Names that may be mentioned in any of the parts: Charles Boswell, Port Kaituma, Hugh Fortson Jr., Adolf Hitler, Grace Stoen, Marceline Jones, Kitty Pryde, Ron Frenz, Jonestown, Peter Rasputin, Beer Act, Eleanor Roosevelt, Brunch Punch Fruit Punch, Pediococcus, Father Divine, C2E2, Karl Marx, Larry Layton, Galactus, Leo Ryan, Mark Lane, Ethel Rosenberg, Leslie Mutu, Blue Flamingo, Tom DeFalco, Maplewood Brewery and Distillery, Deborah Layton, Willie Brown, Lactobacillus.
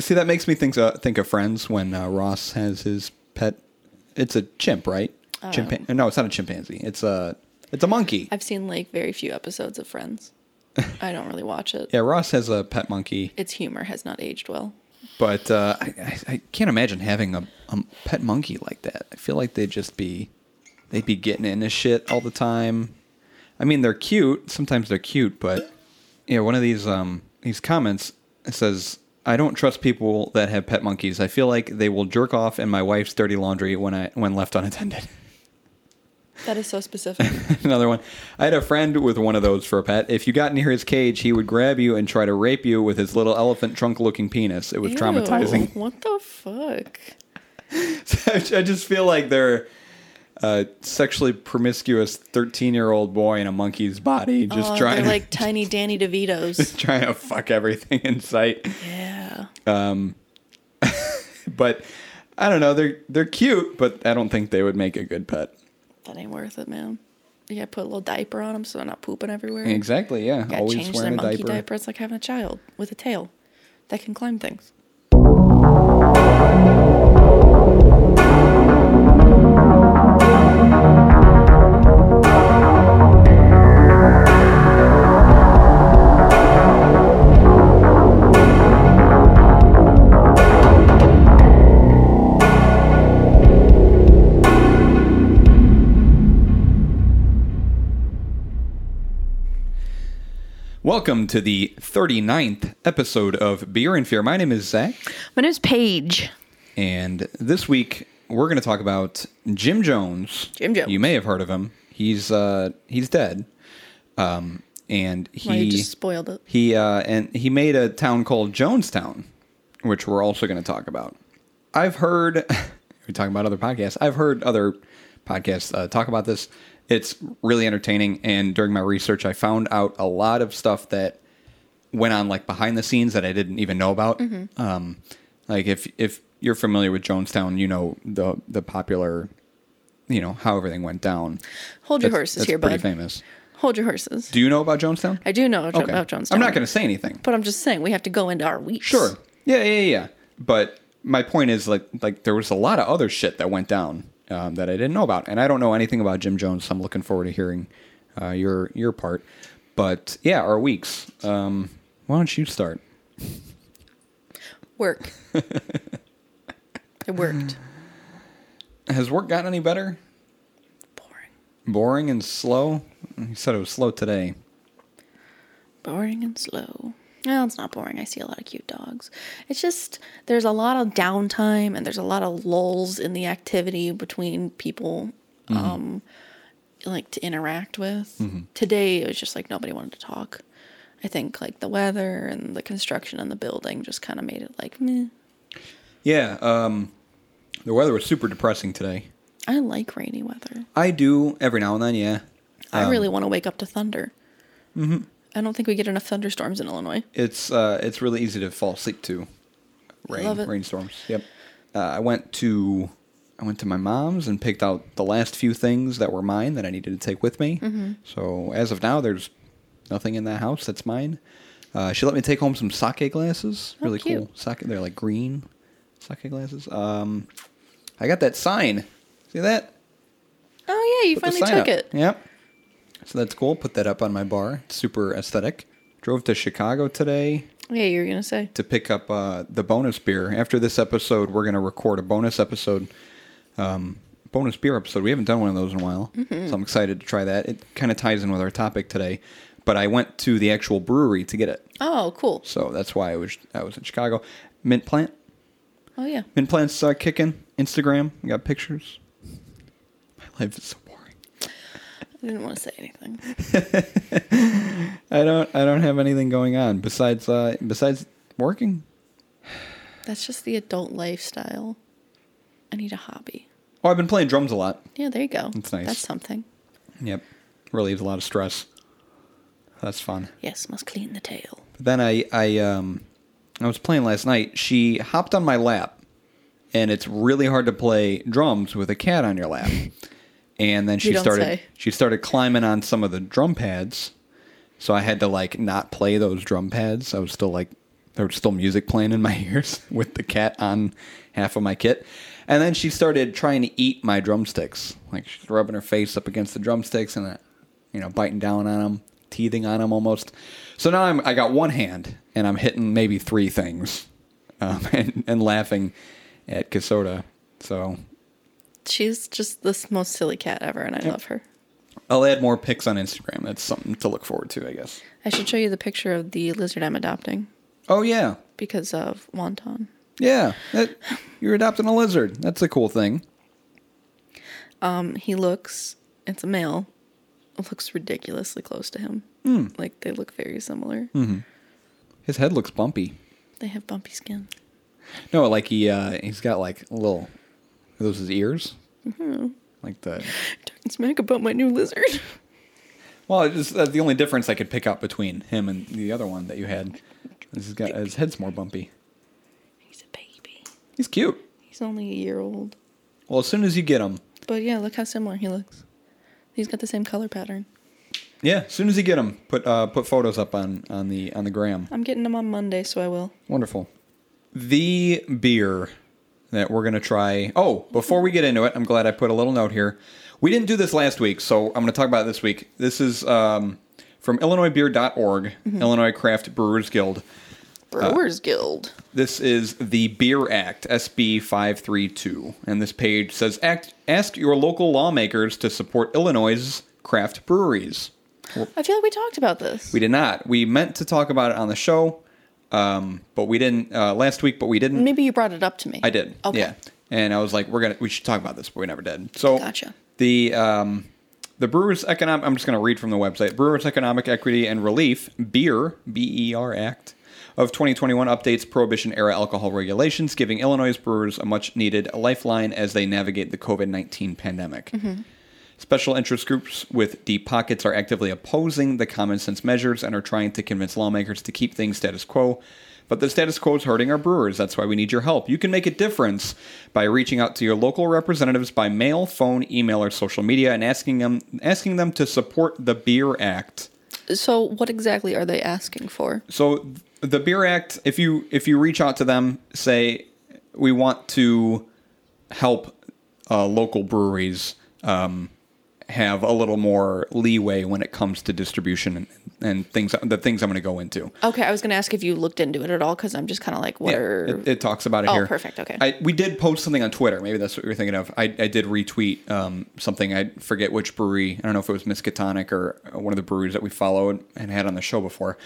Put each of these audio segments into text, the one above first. You see, that makes me think of Friends when Ross has his pet. It's a chimp, right? No, it's not a chimpanzee. It's a monkey. I've seen like very few episodes of Friends. I don't really watch it. Yeah, Ross has a pet monkey. Its humor has not aged well. But I can't imagine having a pet monkey like that. I feel like they'd be getting into shit all the time. I mean, they're cute. Sometimes they're cute, but yeah, one of these comments, it says, "I don't trust people that have pet monkeys. I feel like they will jerk off in my wife's dirty laundry when left unattended." That is so specific. Another one. "I had a friend with one of those for a pet. If you got near his cage, he would grab you and try to rape you with his little elephant trunk-looking penis. It was traumatizing." What the fuck? So I just feel like they're a sexually promiscuous 13-year-old boy in a monkey's body just trying to... like tiny Danny DeVito's. Trying to fuck everything in sight. Yeah. But, I don't know, they're cute, but I don't think they would make a good pet. That ain't worth it, man. You gotta put a little diaper on them so they're not pooping everywhere. Exactly, yeah. Always wearing a diaper. It's like having a child with a tail that can climb things. Welcome to the 39th episode of Beer and Fear. My name is Zach. My name is Paige. And this week, we're going to talk about Jim Jones. Jim Jones. You may have heard of him. He's dead. Well, you just spoiled it. He made a town called Jonestown, which we're also going to talk about. I've heard... We're talking about other podcasts. I've heard other podcasts talk about this. It's really entertaining, and during my research, I found out a lot of stuff that went on, like, behind the scenes that I didn't even know about. Mm-hmm. Like, if you're familiar with Jonestown, you know the popular, you know, how everything went down. Hold your horses, bud. Pretty famous. Hold your horses. Do you know about Jonestown? I do know about Jonestown. I'm not going to say anything. But I'm just saying, we have to go into our weeks. Sure. Yeah. But my point is, like there was a lot of other shit that went down. That I didn't know about. And I don't know anything about Jim Jones, so I'm looking forward to hearing your part. But, yeah, our weeks. Why don't you start? Work. It worked. Has work gotten any better? Boring and slow? You said it was slow today. Boring and slow. Well, it's not boring. I see a lot of cute dogs. It's just there's a lot of downtime and there's a lot of lulls in the activity between people, mm-hmm. Like to interact with. Mm-hmm. Today it was just like nobody wanted to talk. I think like the weather and the construction and the building just kind of made it like meh. Yeah, the weather was super depressing today. I like rainy weather. I do every now and then. Yeah, I really want to wake up to thunder. Mm-hmm. I don't think we get enough thunderstorms in Illinois. It's really easy to fall asleep to rainstorms. Yep. I went to my mom's and picked out the last few things that were mine that I needed to take with me. Mm-hmm. So as of now, there's nothing in that house that's mine. She let me take home some sake glasses. Oh, really cute. Cool. They're like green sake glasses. I got that sign. See that? Oh yeah, you finally took it. Yep. So that's cool. Put that up on my bar. It's super aesthetic. Drove to Chicago today. Yeah, you were going to say. To pick up the bonus beer. After this episode, we're going to record a bonus beer episode. We haven't done one of those in a while, mm-hmm. So I'm excited to try that. It kind of ties in with our topic today, but I went to the actual brewery to get it. Oh, cool. So that's why I was in Chicago. Mint Plant. Oh, yeah. Mint Plant's kicking. Instagram. We got pictures. My life is so I didn't want to say anything. I don't have anything going on besides working. That's just the adult lifestyle. I need a hobby. Oh, I've been playing drums a lot. Yeah, there you go. That's nice. That's something. Yep. Relieves a lot of stress. That's fun. Yes, must clean the tail. But then I was playing last night. She hopped on my lap, and it's really hard to play drums with a cat on your lap. And then she started climbing on some of the drum pads. So I had to like not play those drum pads. I was still like there was still music playing in my ears with the cat on half of my kit. And then she started trying to eat my drumsticks. Like, she's rubbing her face up against the drumsticks and, you know, biting down on them, teething on them almost. So now I got one hand, and I'm hitting maybe three things and laughing at Casoda. So she's just the most silly cat ever, and I love her. I'll add more pics on Instagram. That's something to look forward to, I guess. I should show you the picture of the lizard I'm adopting. Oh, yeah. Because of wonton. Yeah. You're adopting a lizard. That's a cool thing. He looks, it's a male, looks ridiculously close to him. Mm. Like, they look very similar. Mm-hmm. His head looks bumpy. They have bumpy skin. No, like he's got like a little, are those his ears? Mm-hmm. Like the... Talking smack about my new lizard. Well, that's the only difference I could pick up between him and the other one that you had. His head's more bumpy. He's a baby. He's cute. He's only a year old. Well, as soon as you get him. But yeah, look how similar he looks. He's got the same color pattern. Yeah, as soon as you get him, put photos up on the gram. I'm getting them on Monday, so I will. Wonderful. The beer that we're going to try. Oh, before we get into it, I'm glad I put a little note here. We didn't do this last week, so I'm going to talk about it this week. This is from IllinoisBeer.org, mm-hmm. Illinois Craft Brewers Guild. This is the Beer Act, SB 532. And this page says, ask your local lawmakers to support Illinois' craft breweries. Well, I feel like we talked about this. We did not. We meant to talk about it on the show. But we didn't last week. But we didn't. Maybe you brought it up to me. I did. Okay. Yeah, and I was like, we should talk about this, but we never did. So gotcha. The Brewers Economic. I'm just going to read from the website. Brewers Economic Equity and Relief Beer BER Act of 2021 updates Prohibition era alcohol regulations, giving Illinois brewers a much needed lifeline as they navigate the COVID-19 pandemic. Mm-hmm. Special interest groups with deep pockets are actively opposing the common sense measures and are trying to convince lawmakers to keep things status quo. But the status quo is hurting our brewers. That's why we need your help. You can make a difference by reaching out to your local representatives by mail, phone, email, or social media and asking them to support the Beer Act. So what exactly are they asking for? So the Beer Act, if you reach out to them, say, we want to help local breweries have a little more leeway when it comes to distribution and things, the things I'm going to go into. Okay, I was going to ask if you looked into it at all, because I'm just kind of like, It talks about it here. Oh, perfect, okay. We did post something on Twitter. Maybe that's what you're thinking of. I did retweet something. I forget which brewery. I don't know if it was Miskatonic or one of the breweries that we followed and had on the show before.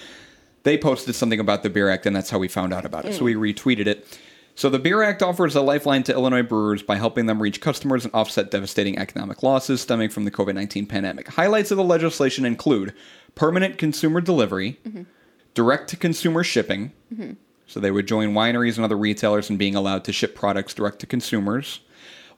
They posted something about the Beer Act, and that's how we found out about it. Mm. So we retweeted it. So the Beer Act offers a lifeline to Illinois brewers by helping them reach customers and offset devastating economic losses stemming from the COVID-19 pandemic. Highlights of the legislation include permanent consumer delivery, mm-hmm. direct-to-consumer shipping, mm-hmm. so they would join wineries and other retailers in being allowed to ship products direct to consumers,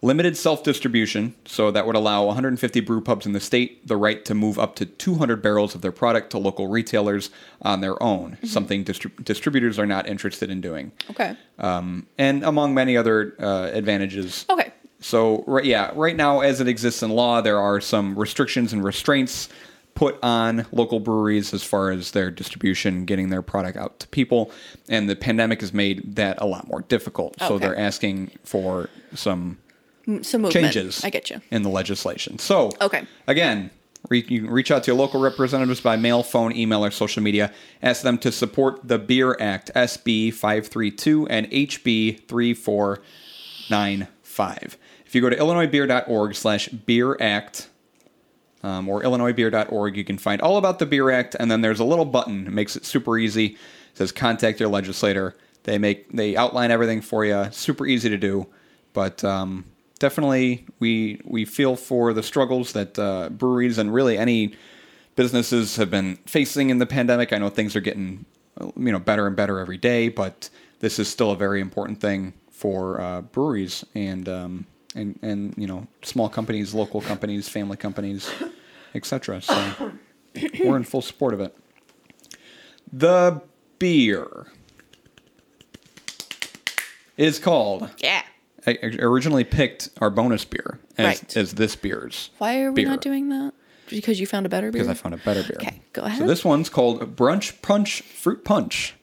limited self-distribution, so that would allow 150 brew pubs in the state the right to move up to 200 barrels of their product to local retailers on their own, mm-hmm. something distributors are not interested in doing. Okay. And among many other advantages. Okay. So, right now, as it exists in law, there are some restrictions and restraints put on local breweries as far as their distribution, getting their product out to people, and the pandemic has made that a lot more difficult. Okay. So they're asking for some movement. Changes. I get you. In the legislation. So, okay. Again, you can reach out to your local representatives by mail, phone, email, or social media. Ask them to support the Beer Act, SB 532 and HB 3495. If you go to illinoisbeer.org/beeract or illinoisbeer.org, you can find all about the Beer Act. And then there's a little button. It makes it super easy. It says contact your legislator. They outline everything for you. Super easy to do. But... definitely, we feel for the struggles that breweries and really any businesses have been facing in the pandemic. I know things are getting better and better every day, but this is still a very important thing for breweries and small companies, local companies, family companies, etc. So we're in full support of it. The beer is called I originally picked our bonus beer as this beer's. Why are we not doing that? Because you found a better beer? Because I found a better beer. Okay, go ahead. So this one's called Brunch Punch Fruit Punch.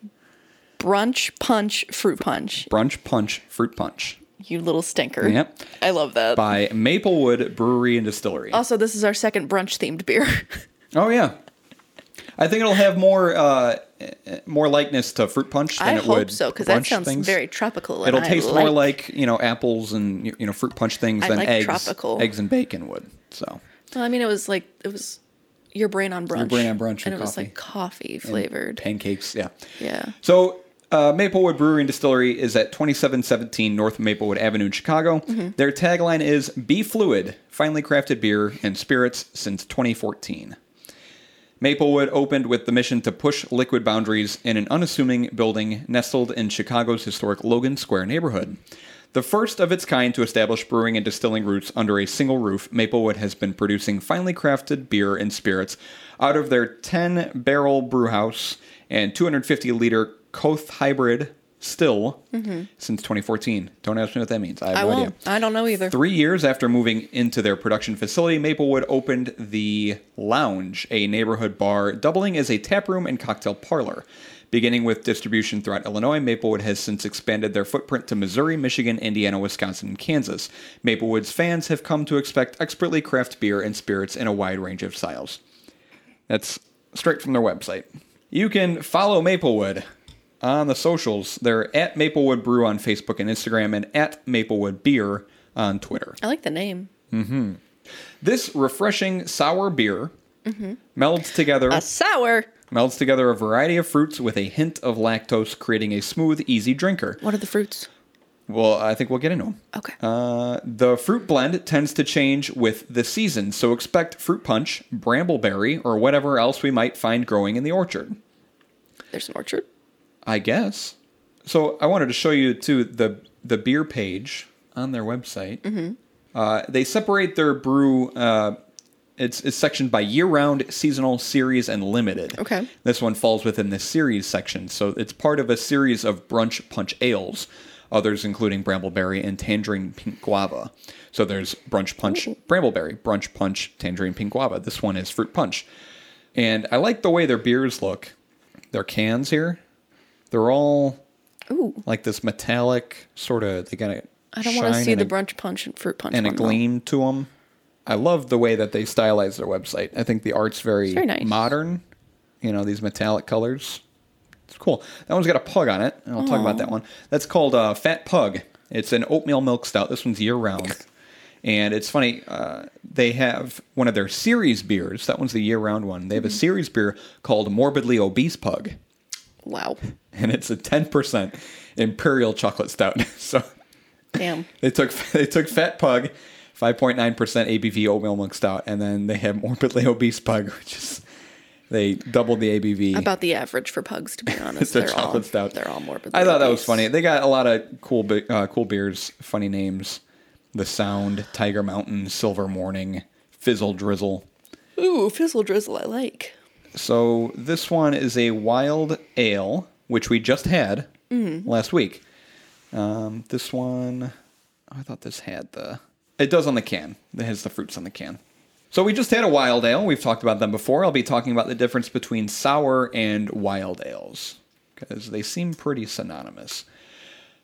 Brunch Punch Fruit Punch. Brunch Punch Fruit Punch. You little stinker. Yep. I love that. By Maplewood Brewery and Distillery. Also, this is our second brunch-themed beer. Oh, yeah. I think it'll have more likeness to fruit punch than it would. I hope so, because that sounds very tropical. It'll taste more like, apples and, fruit punch things than eggs and bacon would. So. Well, I mean, it was your brain on brunch. Your brain on brunch and it was like coffee flavored. Pancakes, yeah. Yeah. So, Maplewood Brewery and Distillery is at 2717 North Maplewood Avenue in Chicago. Mm-hmm. Their tagline is, "Be Fluid, finely crafted beer and spirits since 2014. Maplewood opened with the mission to push liquid boundaries in an unassuming building nestled in Chicago's historic Logan Square neighborhood. The first of its kind to establish brewing and distilling roots under a single roof, Maplewood has been producing finely crafted beer and spirits out of their 10-barrel brewhouse and 250-liter Koth hybrid still since 2014. Don't ask me what that means. I have no idea. I don't know either. 3 years after moving into their production facility, Maplewood opened the Lounge, a neighborhood bar, doubling as a tap room and cocktail parlor. Beginning with distribution throughout Illinois, Maplewood has since expanded their footprint to Missouri, Michigan, Indiana, Wisconsin, and Kansas. Maplewood's fans have come to expect expertly crafted beer and spirits in a wide range of styles. That's straight from their website. You can follow Maplewood on the socials. They're at Maplewood Brew on Facebook and Instagram and at Maplewood Beer on Twitter. I like the name. Mm-hmm. This refreshing sour beer melds together a variety of fruits with a hint of lactose, creating a smooth, easy drinker. What are the fruits? Well, I think we'll get into them. Okay. The fruit blend tends to change with the season, so expect fruit punch, brambleberry, or whatever else we might find growing in the orchard. There's an orchard? I guess. So I wanted to show you, too, the beer page on their website. Mm-hmm. They separate their brew. It's sectioned by year-round, seasonal, series, and limited. Okay. This one falls within the series section. So it's part of a series of brunch punch ales, others including brambleberry and tangerine pink guava. So there's brunch punch brambleberry, brunch punch tangerine pink guava. This one is fruit punch. And I like the way their beers look. Their cans here. They're all like this metallic sort of. They got to. I don't want to see the brunch punch and fruit punch and one, a gleam to them. I love the way that they stylize their website. I think the art's very nice. Modern. These metallic colors. It's cool. That one's got a pug on it. I'll talk about that one. That's called Fat Pug. It's an oatmeal milk stout. This one's year round. And it's funny, they have one of their series beers. That one's the year round one. They have a series beer called Morbidly Obese Pug. Wow. And it's a 10% imperial chocolate stout. So damn. They took Fat Pug, 5.9% ABV oatmeal milk stout, and then they have Morbidly Obese Pug, which is they doubled the ABV. About the average for pugs, to be honest. It's a chocolate stout. They're all morbidly obese. I thought that was funny. They got a lot of cool beers, funny names. The Sound, Tiger Mountain, Silver Morning, Fizzle Drizzle. Ooh, Fizzle Drizzle I like. So this one is a wild ale, which we just had last week. This one, I thought this had the... It does on the can. It has the fruits on the can. So we just had a wild ale. We've talked about them before. I'll be talking about the difference between sour and wild ales, because they seem pretty synonymous.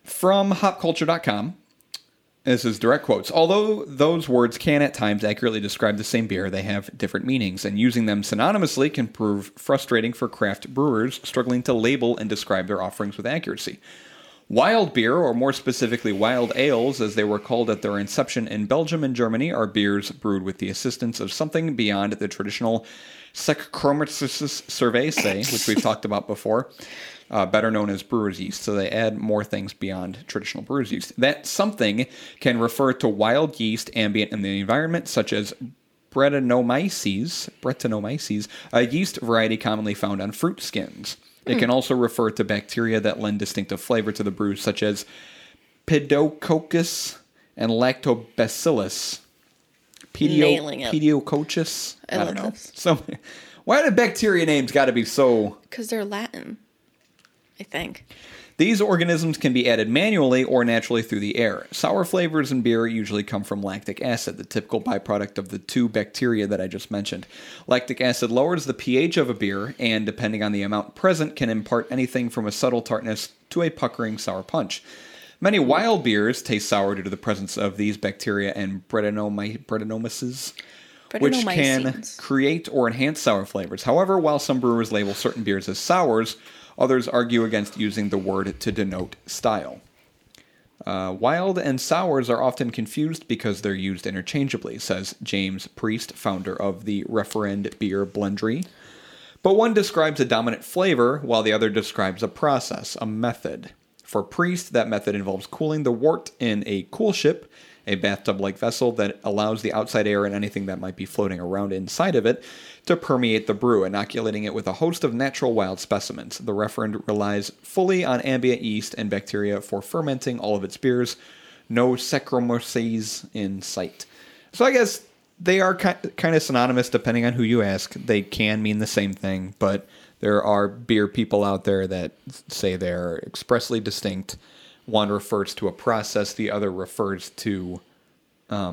From hopculture.com. This is direct quotes. Although those words can at times accurately describe the same beer, they have different meanings, and using them synonymously can prove frustrating for craft brewers struggling to label and describe their offerings with accuracy. Wild beer, or more specifically wild ales, as they were called at their inception in Belgium and Germany, are beers brewed with the assistance of something beyond the traditional Saccharomyces cerevisiae, which we've talked about before. Better known as brewer's yeast. So they add more things beyond traditional brewer's yeast. That something can refer to wild yeast ambient in the environment, such as Brettanomyces, a yeast variety commonly found on fruit skins. It can also refer to bacteria that lend distinctive flavor to the brew, such as Pediococcus and Lactobacillus. Pediococcus? I don't know. So, why do bacteria names got to be so... Because they're Latin. I think These organisms can be added manually or naturally through the air. Sour flavors in beer usually come from lactic acid, the typical byproduct of the two bacteria that I just mentioned. Lactic acid lowers the pH of a beer and, depending on the amount present, can impart anything from a subtle tartness to a puckering sour punch. Many wild beers taste sour due to the presence of these bacteria and Brettanomyces, which can create or enhance sour flavors. However, while some brewers label certain beers as sours, others argue against using the word to denote style. Wild and sours are often confused because they're used interchangeably, says James Priest, founder of the Referend Beer Blendery. But one describes a dominant flavor, while the other describes a process, a method. For Priest, that method involves cooling the wort in a cool ship, a bathtub-like vessel that allows the outside air and anything that might be floating around inside of it to permeate the brew, inoculating it with a host of natural wild specimens. The Referend relies fully on ambient yeast and bacteria for fermenting all of its beers. No Saccharomyces in sight. So I guess they are kind of synonymous depending on who you ask. They can mean the same thing, but there are beer people out there that say they're expressly distinct. One refers to a process, the other refers to a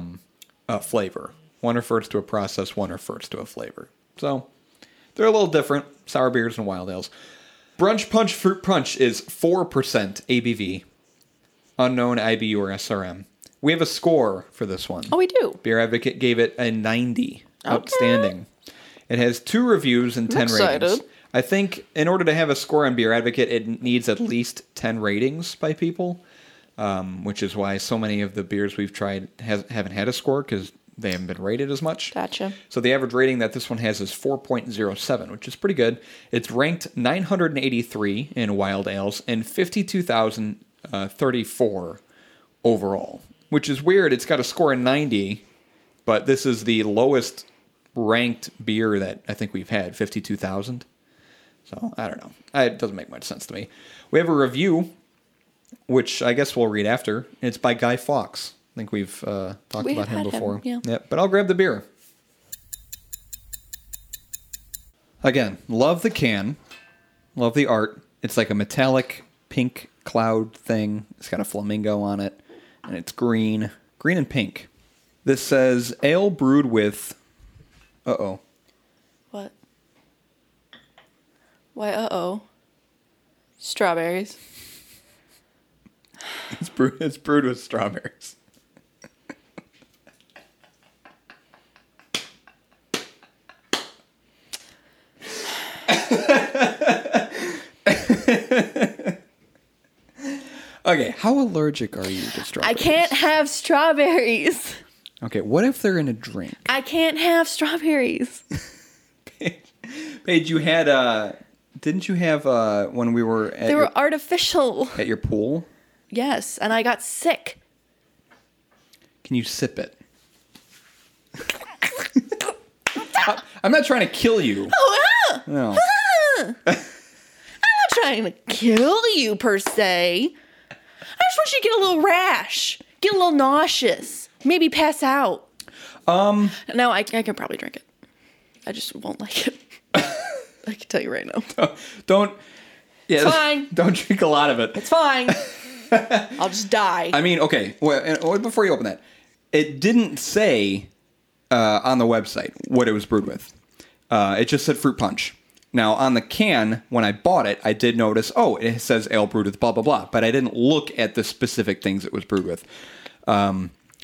flavor. One refers to a process, one refers to a flavor. So they're a little different, sour beers and wild ales. Brunch Punch Fruit Punch is 4% ABV, unknown IBU or SRM. We have a score for this one. Oh, we do. Beer Advocate gave it a 90. Okay. Outstanding. It has 2 reviews and 10 ratings. I think in order to have a score on Beer Advocate, it needs at least 10 ratings by people, which is why so many of the beers we've tried haven't had a score, because they haven't been rated as much. Gotcha. So the average rating that this one has is 4.07, which is pretty good. It's ranked 983 in Wild Ales and 52,034 overall, which is weird. It's got a score of 90, but this is the lowest ranked beer that I think we've had, 52,000. So, I don't know. It doesn't make much sense to me. We have a review, which I guess we'll read after. It's by Guy Fawkes. I think we've talked about him before. Yeah. Yep, but I'll grab the beer. Again, love the can. Love the art. It's like a metallic pink cloud thing. It's got a flamingo on it. And it's green. Green and pink. This says, ale brewed with... Uh-oh. What? Why, uh-oh. Strawberries. It's brewed with strawberries. Okay, how allergic are you to strawberries? I can't have strawberries. Okay, what if they're in a drink? I can't have strawberries. Paige, you had a... Didn't you have when we were at... They were artificial. At your pool? Yes, and I got sick. Can you sip it? I'm not trying to kill you. Oh, no. I'm not trying to kill you, per se. I just want you to get a little rash. Get a little nauseous. Maybe pass out. No, I can probably drink it. I just won't like it. I can tell you right now. Don't. Yeah, it's fine. Don't drink a lot of it. It's fine. I'll just die. I mean, okay. Well, before you open that, it didn't say on the website what it was brewed with. It just said fruit punch. Now, on the can, when I bought it, I did notice, it says ale brewed with blah, blah, blah. But I didn't look at the specific things it was brewed with.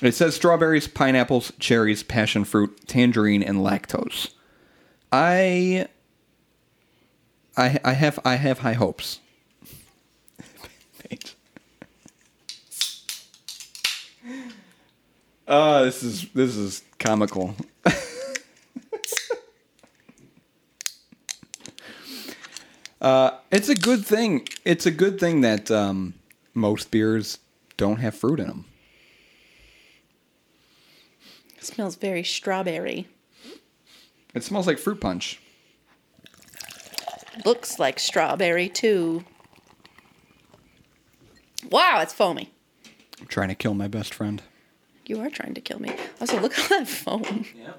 It says strawberries, pineapples, cherries, passion fruit, tangerine, and lactose. I have high hopes. This is comical. It's a good thing. It's a good thing that most beers don't have fruit in them. It smells very strawberry. It smells like fruit punch. Looks like strawberry, too. Wow, it's foamy. I'm trying to kill my best friend. You are trying to kill me. Also, look at that foam. Yeah.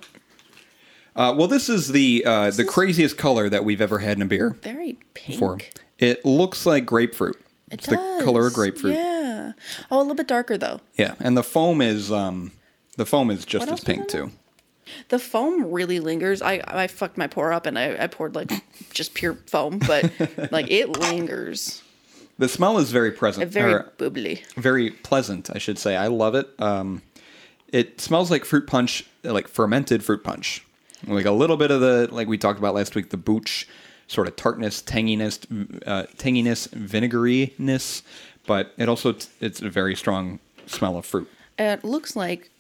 Well, this is the craziest color that we've ever had in a beer. Very pink. Before. It looks like grapefruit. It does. The color of grapefruit. Yeah. Oh, a little bit darker though. Yeah, and the foam is just as pink too. The foam really lingers. I fucked my pour up and I poured like just pure foam, but like it lingers. The smell is very present. Very bubbly. Very pleasant, I should say. I love it. It smells like fruit punch, like fermented fruit punch. Like a little bit of the, like we talked about last week, the booch sort of tartness, tanginess, vinegariness, but it also it's a very strong smell of fruit. It looks like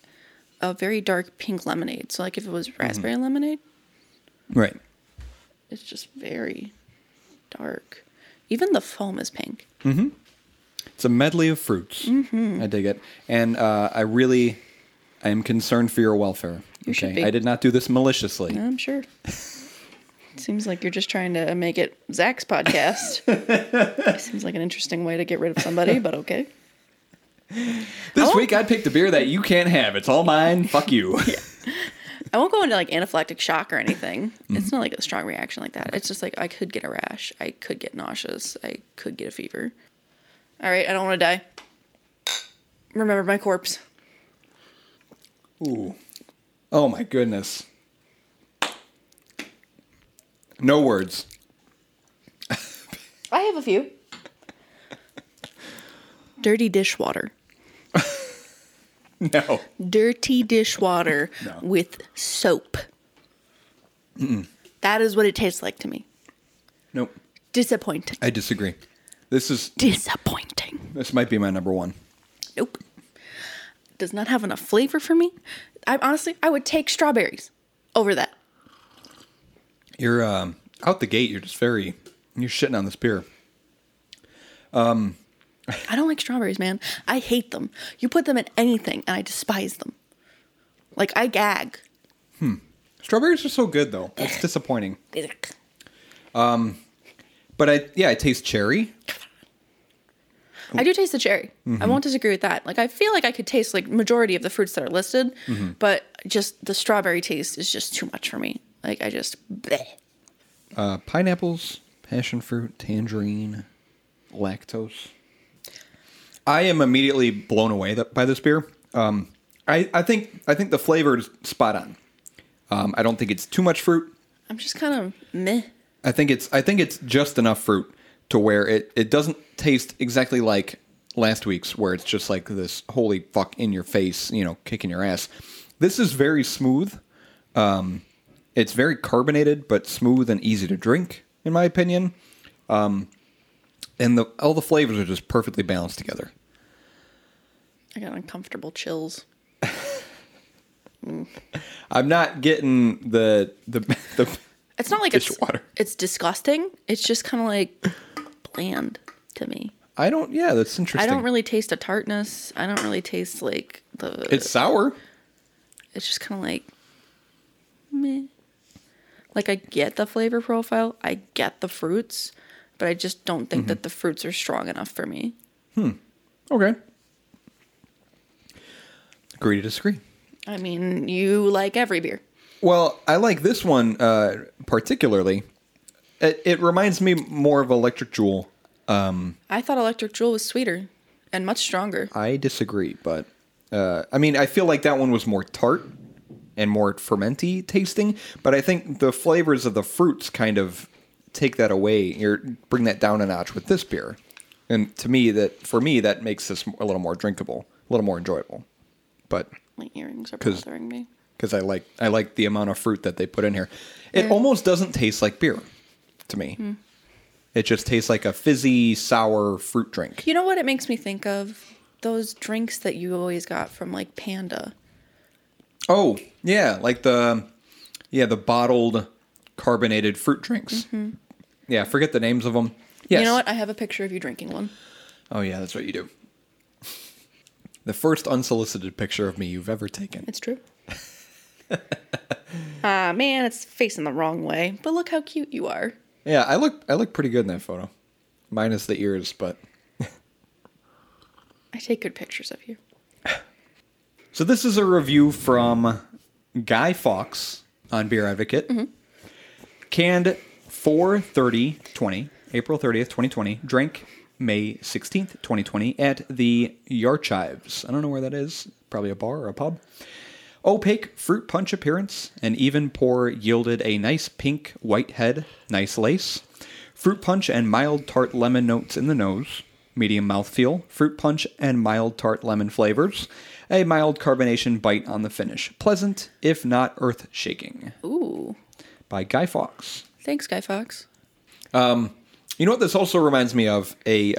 a very dark pink lemonade. So like if it was raspberry lemonade. Right. It's just very dark. Even the foam is pink. Mm-hmm. It's a medley of fruits. Mm-hmm. I dig it. And I am concerned for your welfare. You should be. I did not do this maliciously. I'm sure. It seems like you're just trying to make it Zach's podcast. It seems like an interesting way to get rid of somebody, but okay. This week I picked a beer that you can't have. It's all mine. Fuck you. Yeah. I won't go into like anaphylactic shock or anything. Mm-hmm. It's not like a strong reaction like that. It's just like I could get a rash. I could get nauseous. I could get a fever. All right. I don't want to die. Remember my corpse. Ooh. Oh my goodness. No words. I have a few. Dirty dishwater. No. Dirty dishwater with soap. Mm-mm. That is what it tastes like to me. Nope. Disappointing. I disagree. This is disappointing. This might be my number one. Nope. Does not have enough flavor for me. I would take strawberries over that. You're out the gate. You're just you're shitting on this beer. I don't like strawberries, man. I hate them. You put them in anything, and I despise them. Like I gag. Strawberries are so good, though. It's disappointing. But I taste cherry. I do taste the cherry. Mm-hmm. I won't disagree with that. Like I feel like I could taste like majority of the fruits that are listed, but just the strawberry taste is just too much for me. Like I just bleh. Pineapples, passion fruit, tangerine, lactose. I am immediately blown away by this beer. I think the flavor is spot on. I don't think it's too much fruit. I'm just kind of meh. I think it's just enough fruit to where it doesn't taste exactly like last week's, where it's just like this holy fuck in your face, you know, kicking your ass. This is very smooth. It's very carbonated, but smooth and easy to drink, in my opinion. And all the flavors are just perfectly balanced together. I got uncomfortable chills. I'm not getting the It's not like it's disgusting. It's just kind of like bland to me. That's interesting. I don't really taste a tartness. I don't really taste like the... It's sour. It's just kind of like meh. Like I get the flavor profile. I get the fruits. But I just don't think that the fruits are strong enough for me. Okay. Agree to disagree. I mean, you like every beer. Well, I like this one particularly. It reminds me more of Electric Jewel. I thought Electric Jewel was sweeter and much stronger. I disagree, but I feel like that one was more tart and more fermenty tasting. But I think the flavors of the fruits kind of take that away or bring that down a notch with this beer. And to me, that makes this a little more drinkable, a little more enjoyable. But my earrings are bothering me. Because I like the amount of fruit that they put in here. It almost doesn't taste like beer to me. Mm. It just tastes like a fizzy, sour fruit drink. You know what it makes me think of? Those drinks that you always got from like Panda. Oh, yeah. Like the bottled carbonated fruit drinks. Mm-hmm. Yeah, forget the names of them. Yes. You know what? I have a picture of you drinking one. Oh, yeah, that's what you do. The first unsolicited picture of me you've ever taken. It's true. Man, it's facing the wrong way. But look how cute you are. Yeah, I look pretty good in that photo. Minus the ears, but... I take good pictures of you. So this is a review from Guy Fawkes on Beer Advocate. Mm-hmm. Canned 4/30/20, April 30th, 2020. Drink May 16th, 2020, at the Yarchives. I don't know where that is. Probably a bar or a pub. Opaque fruit punch appearance. An even pour yielded a nice pink white head. Nice lace. Fruit punch and mild tart lemon notes in the nose. Medium mouthfeel. Fruit punch and mild tart lemon flavors. A mild carbonation bite on the finish. Pleasant, if not earth-shaking. Ooh. By Guy Fawkes. Thanks, Guy Fawkes. You know what this also reminds me of? A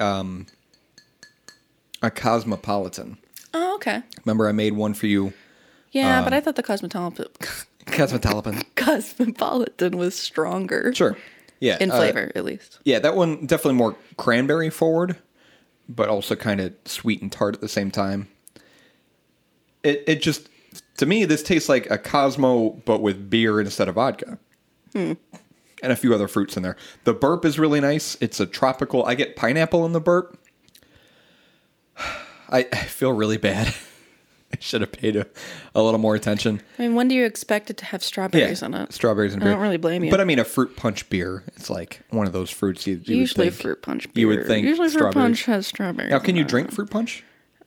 Cosmopolitan. Oh, okay. Remember I made one for you? Yeah, but I thought the Cosmopolitan was stronger. Sure. Yeah. In flavor, at least. Yeah, that one definitely more cranberry forward, but also kind of sweet and tart at the same time. It just, to me, this tastes like a Cosmo, but with beer instead of vodka. Hmm. And a few other fruits in there. The burp is really nice. It's a tropical. I get pineapple in the burp. I feel really bad. I should have paid a little more attention. I mean, when do you expect it to have strawberries on it? Strawberries and beer. I don't really blame you. But I mean, a fruit punch beer. It's like one of those fruits you usually would think. Fruit punch beer. You would think usually fruit punch has strawberries. Now, can you drink fruit punch?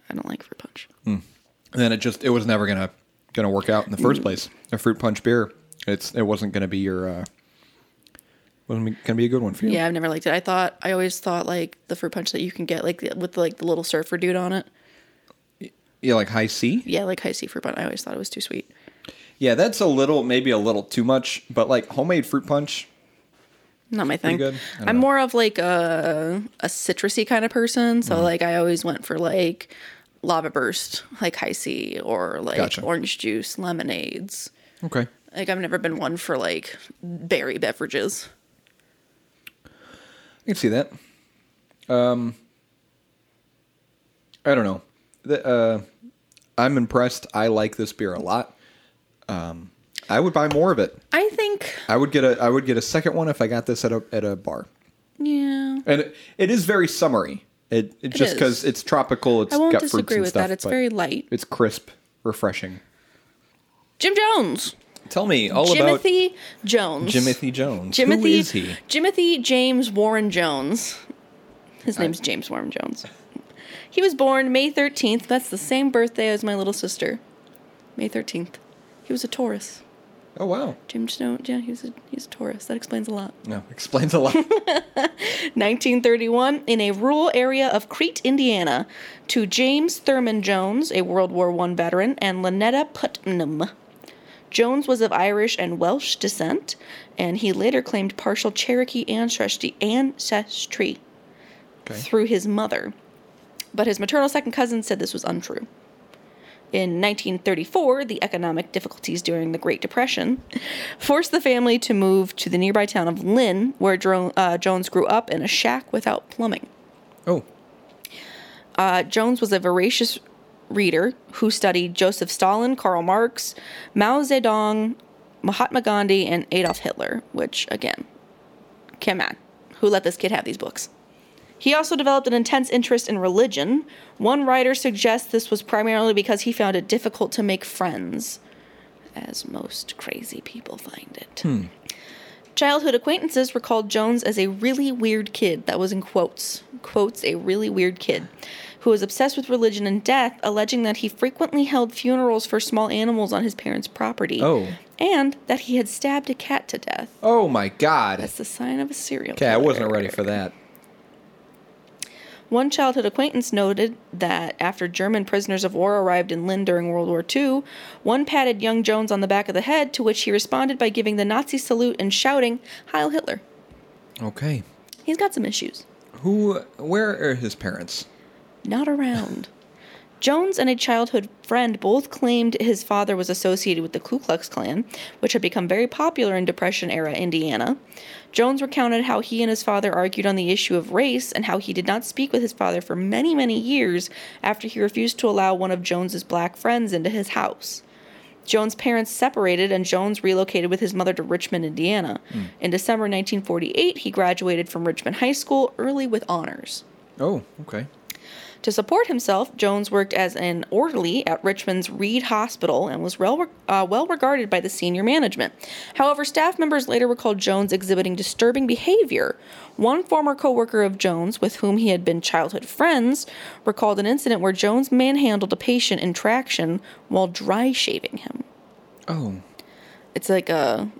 I don't like fruit punch. Mm. And then it was never gonna work out in the first place. A fruit punch beer. It wasn't gonna be your. Wasn't gonna be a good one for you. Yeah, I've never liked it. I always thought like the fruit punch that you can get like with like the little surfer dude on it. Yeah, like high C. Yeah, like high C fruit punch. I always thought it was too sweet. Yeah, that's maybe a little too much. But like homemade fruit punch, not my thing. Good. I'm more of like a citrusy kind of person. So like I always went for like lava burst, like high C, or like orange juice, lemonades. Okay. Like I've never been one for like berry beverages. I can see that. I don't know. I'm impressed. I like this beer a lot. I would buy more of it. I think I would get a second one if I got this at a bar. Yeah. And it is very summery. It just because it's tropical. It's I won't got disagree fruits and with stuff, that. It's very light. It's crisp, refreshing. Jim Jones. Tell me all about Jones. Jimothy Jones. Who is he? Jimothy James Warren Jones. His name's James Warren Jones. He was born May 13th. That's the same birthday as my little sister. May 13th. He was a Taurus. Oh, wow. Jim Snow. Yeah, he was a Taurus. That explains a lot. No, explains a lot. 1931, in a rural area of Crete, Indiana, to James Thurman Jones, a World War I veteran, and Lynetta Putnam. Jones was of Irish and Welsh descent, and he later claimed partial Cherokee ancestry through his mother. But his maternal second cousin said this was untrue. In 1934, the economic difficulties during the Great Depression forced the family to move to the nearby town of Lynn, where Jones grew up in a shack without plumbing. Oh. Jones was a voracious reader who studied Joseph Stalin, Karl Marx, Mao Zedong, Mahatma Gandhi, and Adolf Hitler, which, again, come on. Who let this kid have these books? He also developed an intense interest in religion. One writer suggests this was primarily because he found it difficult to make friends, as most crazy people find it. Hmm. Childhood acquaintances recalled Jones as a really weird kid. That was in quotes. Quotes, a really weird kid, who was obsessed with religion and death, alleging that he frequently held funerals for small animals on his parents' property. Oh. And that he had stabbed a cat to death. Oh, my God. That's the sign of a serial killer. Okay, I wasn't ready for that. One childhood acquaintance noted that after German prisoners of war arrived in Lynn during World War II, one patted young Jones on the back of the head, to which he responded by giving the Nazi salute and shouting, "Heil Hitler." Okay. He's got some issues. Where are his parents? Not around. Jones and a childhood friend both claimed his father was associated with the Ku Klux Klan, which had become very popular in Depression-era Indiana. Jones recounted how he and his father argued on the issue of race and how he did not speak with his father for many, many years after he refused to allow one of Jones's black friends into his house. Jones' parents separated, and Jones relocated with his mother to Richmond, Indiana. Mm. In December 1948, he graduated from Richmond High School early with honors. Oh, okay. To support himself, Jones worked as an orderly at Richmond's Reed Hospital and was well regarded by the senior management. However, staff members later recalled Jones exhibiting disturbing behavior. One former co-worker of Jones, with whom he had been childhood friends, recalled an incident where Jones manhandled a patient in traction while dry shaving him. Oh. It's like a...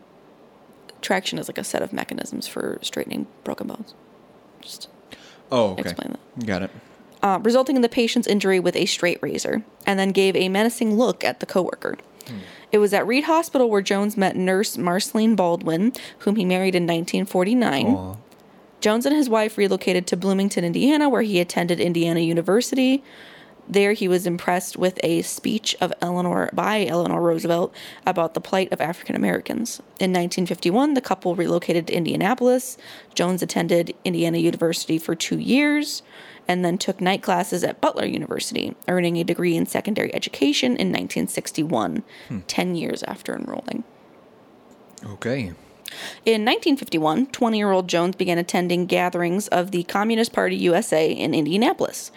Traction is like a set of mechanisms for straightening broken bones. Just explain that. Got it. Resulting in the patient's injury with a straight razor, and then gave a menacing look at the coworker. Hmm. It was at Reed Hospital where Jones met nurse Marceline Baldwin, whom he married in 1949. Aww. Jones and his wife relocated to Bloomington, Indiana, where he attended Indiana University. There he was impressed with a speech of Eleanor Roosevelt about the plight of African Americans. In 1951, the couple relocated to Indianapolis. Jones attended Indiana University for 2 years, and then took night classes at Butler University, earning a degree in secondary education in 1961, 10 years after enrolling. Okay. In 1951, 20-year-old Jones began attending gatherings of the Communist Party USA in Indianapolis.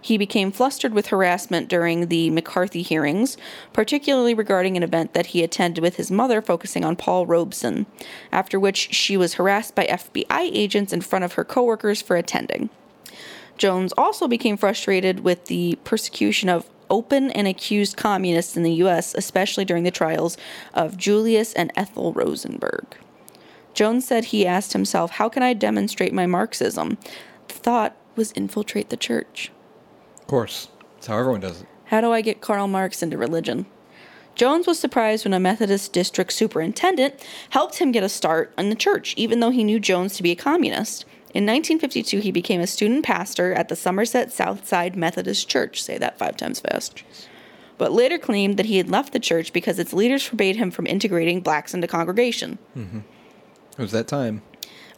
He became flustered with harassment during the McCarthy hearings, particularly regarding an event that he attended with his mother focusing on Paul Robeson, after which she was harassed by FBI agents in front of her coworkers for attending. Jones also became frustrated with the persecution of open and accused communists in the U.S., especially during the trials of Julius and Ethel Rosenberg. Jones said he asked himself, "How can I demonstrate my Marxism?" The thought was infiltrate the church. Of course. That's how everyone does it. How do I get Karl Marx into religion? Jones was surprised when a Methodist district superintendent helped him get a start in the church, even though he knew Jones to be a communist. In 1952, he became a student pastor at the Somerset Southside Methodist Church. Say that 5 times fast. But later claimed that he had left the church because its leaders forbade him from integrating blacks into congregation. Mm-hmm. It was that time.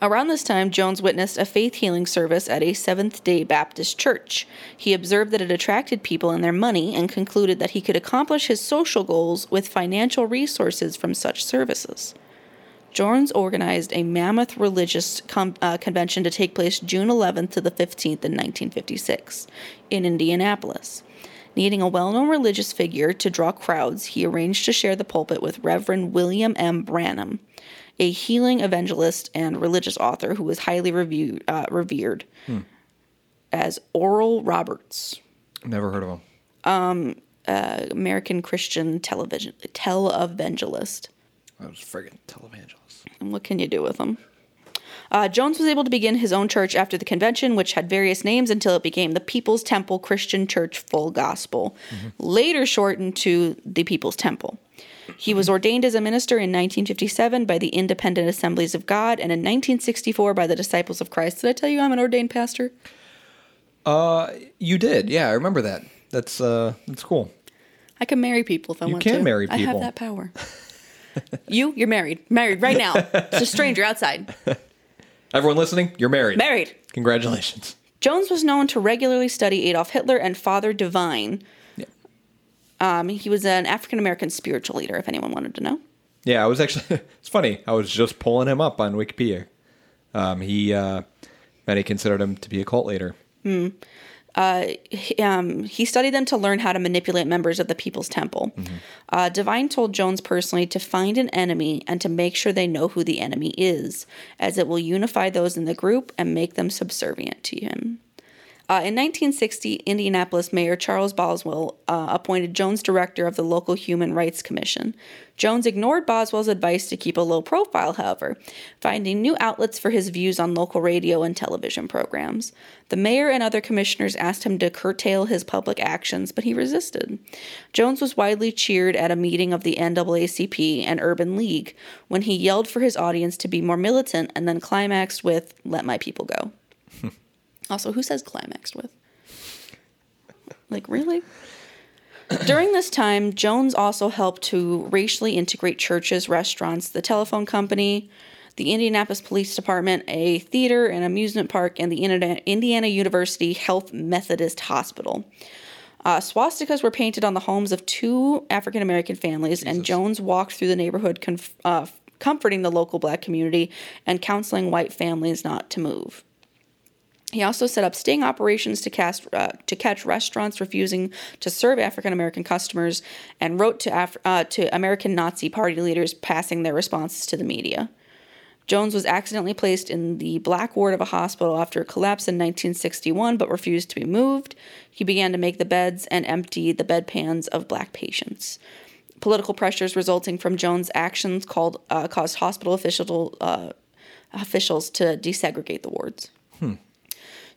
Around this time, Jones witnessed a faith healing service at a Seventh-day Baptist church. He observed that it attracted people and their money and concluded that he could accomplish his social goals with financial resources from such services. Jones organized a mammoth religious convention to take place June 11th to the 15th in 1956 in Indianapolis. Needing a well-known religious figure to draw crowds, he arranged to share the pulpit with Reverend William M. Branham, a healing evangelist and religious author who was highly revered as Oral Roberts. Never heard of him. American Christian televangelist. I was friggin' televangelist. And what can you do with them? Jones was able to begin his own church after the convention, which had various names until it became the People's Temple Christian Church Full Gospel, later shortened to the People's Temple. He was ordained as a minister in 1957 by the Independent Assemblies of God and in 1964 by the Disciples of Christ. Did I tell you I'm an ordained pastor? You did. Yeah, I remember that. That's cool. I can marry people if I want to. You can marry people. I have that power. You're married. Married right now. It's a stranger outside. Everyone listening, you're married. Married. Congratulations. Jones was known to regularly study Adolf Hitler and Father Divine. Yeah. He was an African-American spiritual leader, if anyone wanted to know. Yeah, I was actually... It's funny. I was just pulling him up on Wikipedia. Many considered him to be a cult leader. He studied them to learn how to manipulate members of the People's Temple. Divine told Jones personally to find an enemy and to make sure they know who the enemy is, as it will unify those in the group and make them subservient to him. In 1960, Indianapolis Mayor Charles Boswell appointed Jones director of the local Human Rights Commission. Jones ignored Boswell's advice to keep a low profile, however, finding new outlets for his views on local radio and television programs. The mayor and other commissioners asked him to curtail his public actions, but he resisted. Jones was widely cheered at a meeting of the NAACP and Urban League when he yelled for his audience to be more militant and then climaxed with, "Let my people go." Also, who says climaxed with? Like, really? During this time, Jones also helped to racially integrate churches, restaurants, the telephone company, the Indianapolis Police Department, a theater, an amusement park, and the Indiana University Health Methodist Hospital. Swastikas were painted on the homes of 2 African-American families, and Jones walked through the neighborhood comforting the local black community and counseling white families not to move. He also set up sting operations to catch restaurants refusing to serve African-American customers, and wrote to American Nazi Party leaders passing their responses to the media. Jones was accidentally placed in the black ward of a hospital after a collapse in 1961, but refused to be moved. He began to make the beds and empty the bedpans of black patients. Political pressures resulting from Jones' actions caused hospital officials to desegregate the wards.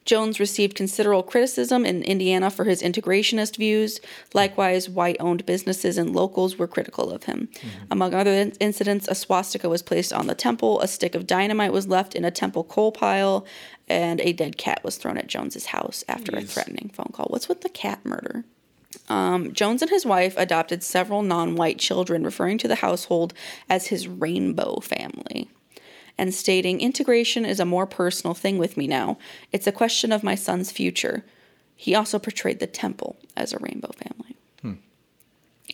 Jones received considerable criticism in Indiana for his integrationist views. Likewise, white-owned businesses and locals were critical of him. Mm-hmm. Among other incidents, a swastika was placed on the temple, a stick of dynamite was left in a temple coal pile, and a dead cat was thrown at Jones's house after a threatening phone call. What's with the cat murder? Jones and his wife adopted several non-white children, referring to the household as his rainbow family, and stating, "Integration is a more personal thing with me now. It's a question of my son's future." He also portrayed the temple as a rainbow family.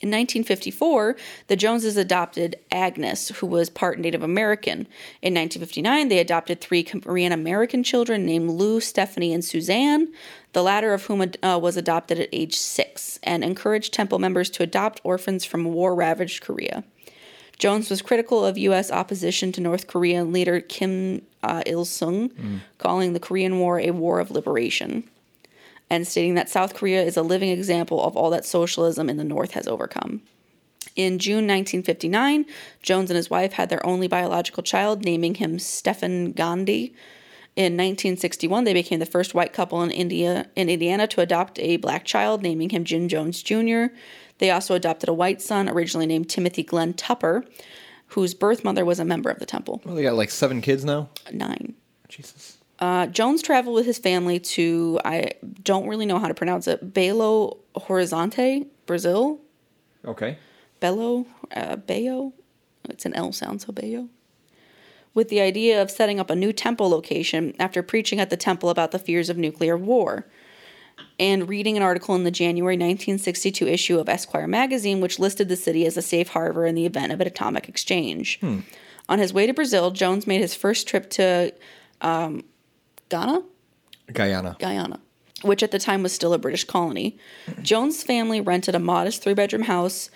In 1954, the Joneses adopted Agnes, who was part Native American. In 1959, they adopted three Korean American children named Lou, Stephanie, and Suzanne, the latter of whom was adopted at age 6, and encouraged temple members to adopt orphans from war-ravaged Korea. Jones was critical of U.S. opposition to North Korean leader Kim Il-sung, calling the Korean War a war of liberation, and stating that South Korea is a living example of all that socialism in the North has overcome. In June 1959, Jones and his wife had their only biological child, naming him Stephen Gandhi. In 1961, they became the first white couple in Indiana to adopt a black child, naming him Jim Jones Jr. They also adopted a white son, originally named Timothy Glenn Tupper, whose birth mother was a member of the temple. Well, they got like 7 kids now? 9. Jesus. Jones traveled with his family to, I don't really know how to pronounce it, Belo Horizonte, Brazil. Okay. Bello. It's an L sound, so Bello. With the idea of setting up a new temple location after preaching at the temple about the fears of nuclear war, and reading an article in the January 1962 issue of Esquire magazine, which listed the city as a safe harbor in the event of an atomic exchange. On his way to Brazil, Jones made his first trip to Guyana, which at the time was still a British colony. Jones' family rented a modest 3-bedroom house,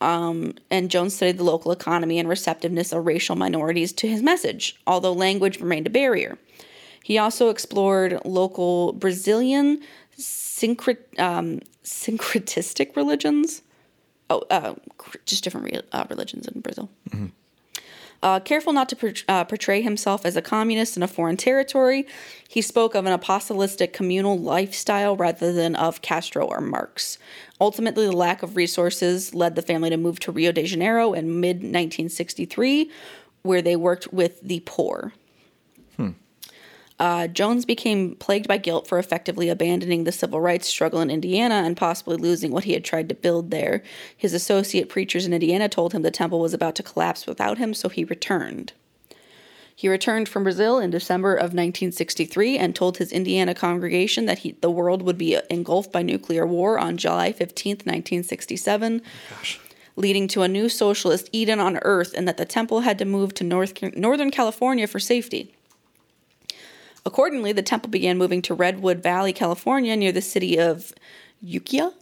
and Jones studied the local economy and receptiveness of racial minorities to his message, although language remained a barrier. He also explored local Brazilian syncretistic religions. Just different religions in Brazil. Mm-hmm. Careful not to portray himself as a communist in a foreign territory, he spoke of an apostolic communal lifestyle rather than of Castro or Marx. Ultimately, the lack of resources led the family to move to Rio de Janeiro in mid-1963, where they worked with the poor. Jones became plagued by guilt for effectively abandoning the civil rights struggle in Indiana and possibly losing what he had tried to build there. His associate preachers in Indiana told him the temple was about to collapse without him, so he returned. He returned from Brazil in December of 1963 and told his Indiana congregation that the world would be engulfed by nuclear war on July 15th, 1967. Leading to a new socialist Eden on Earth, and that the temple had to move to Northern California for safety. Accordingly, the temple began moving to Redwood Valley, California, near the city of Ukiah.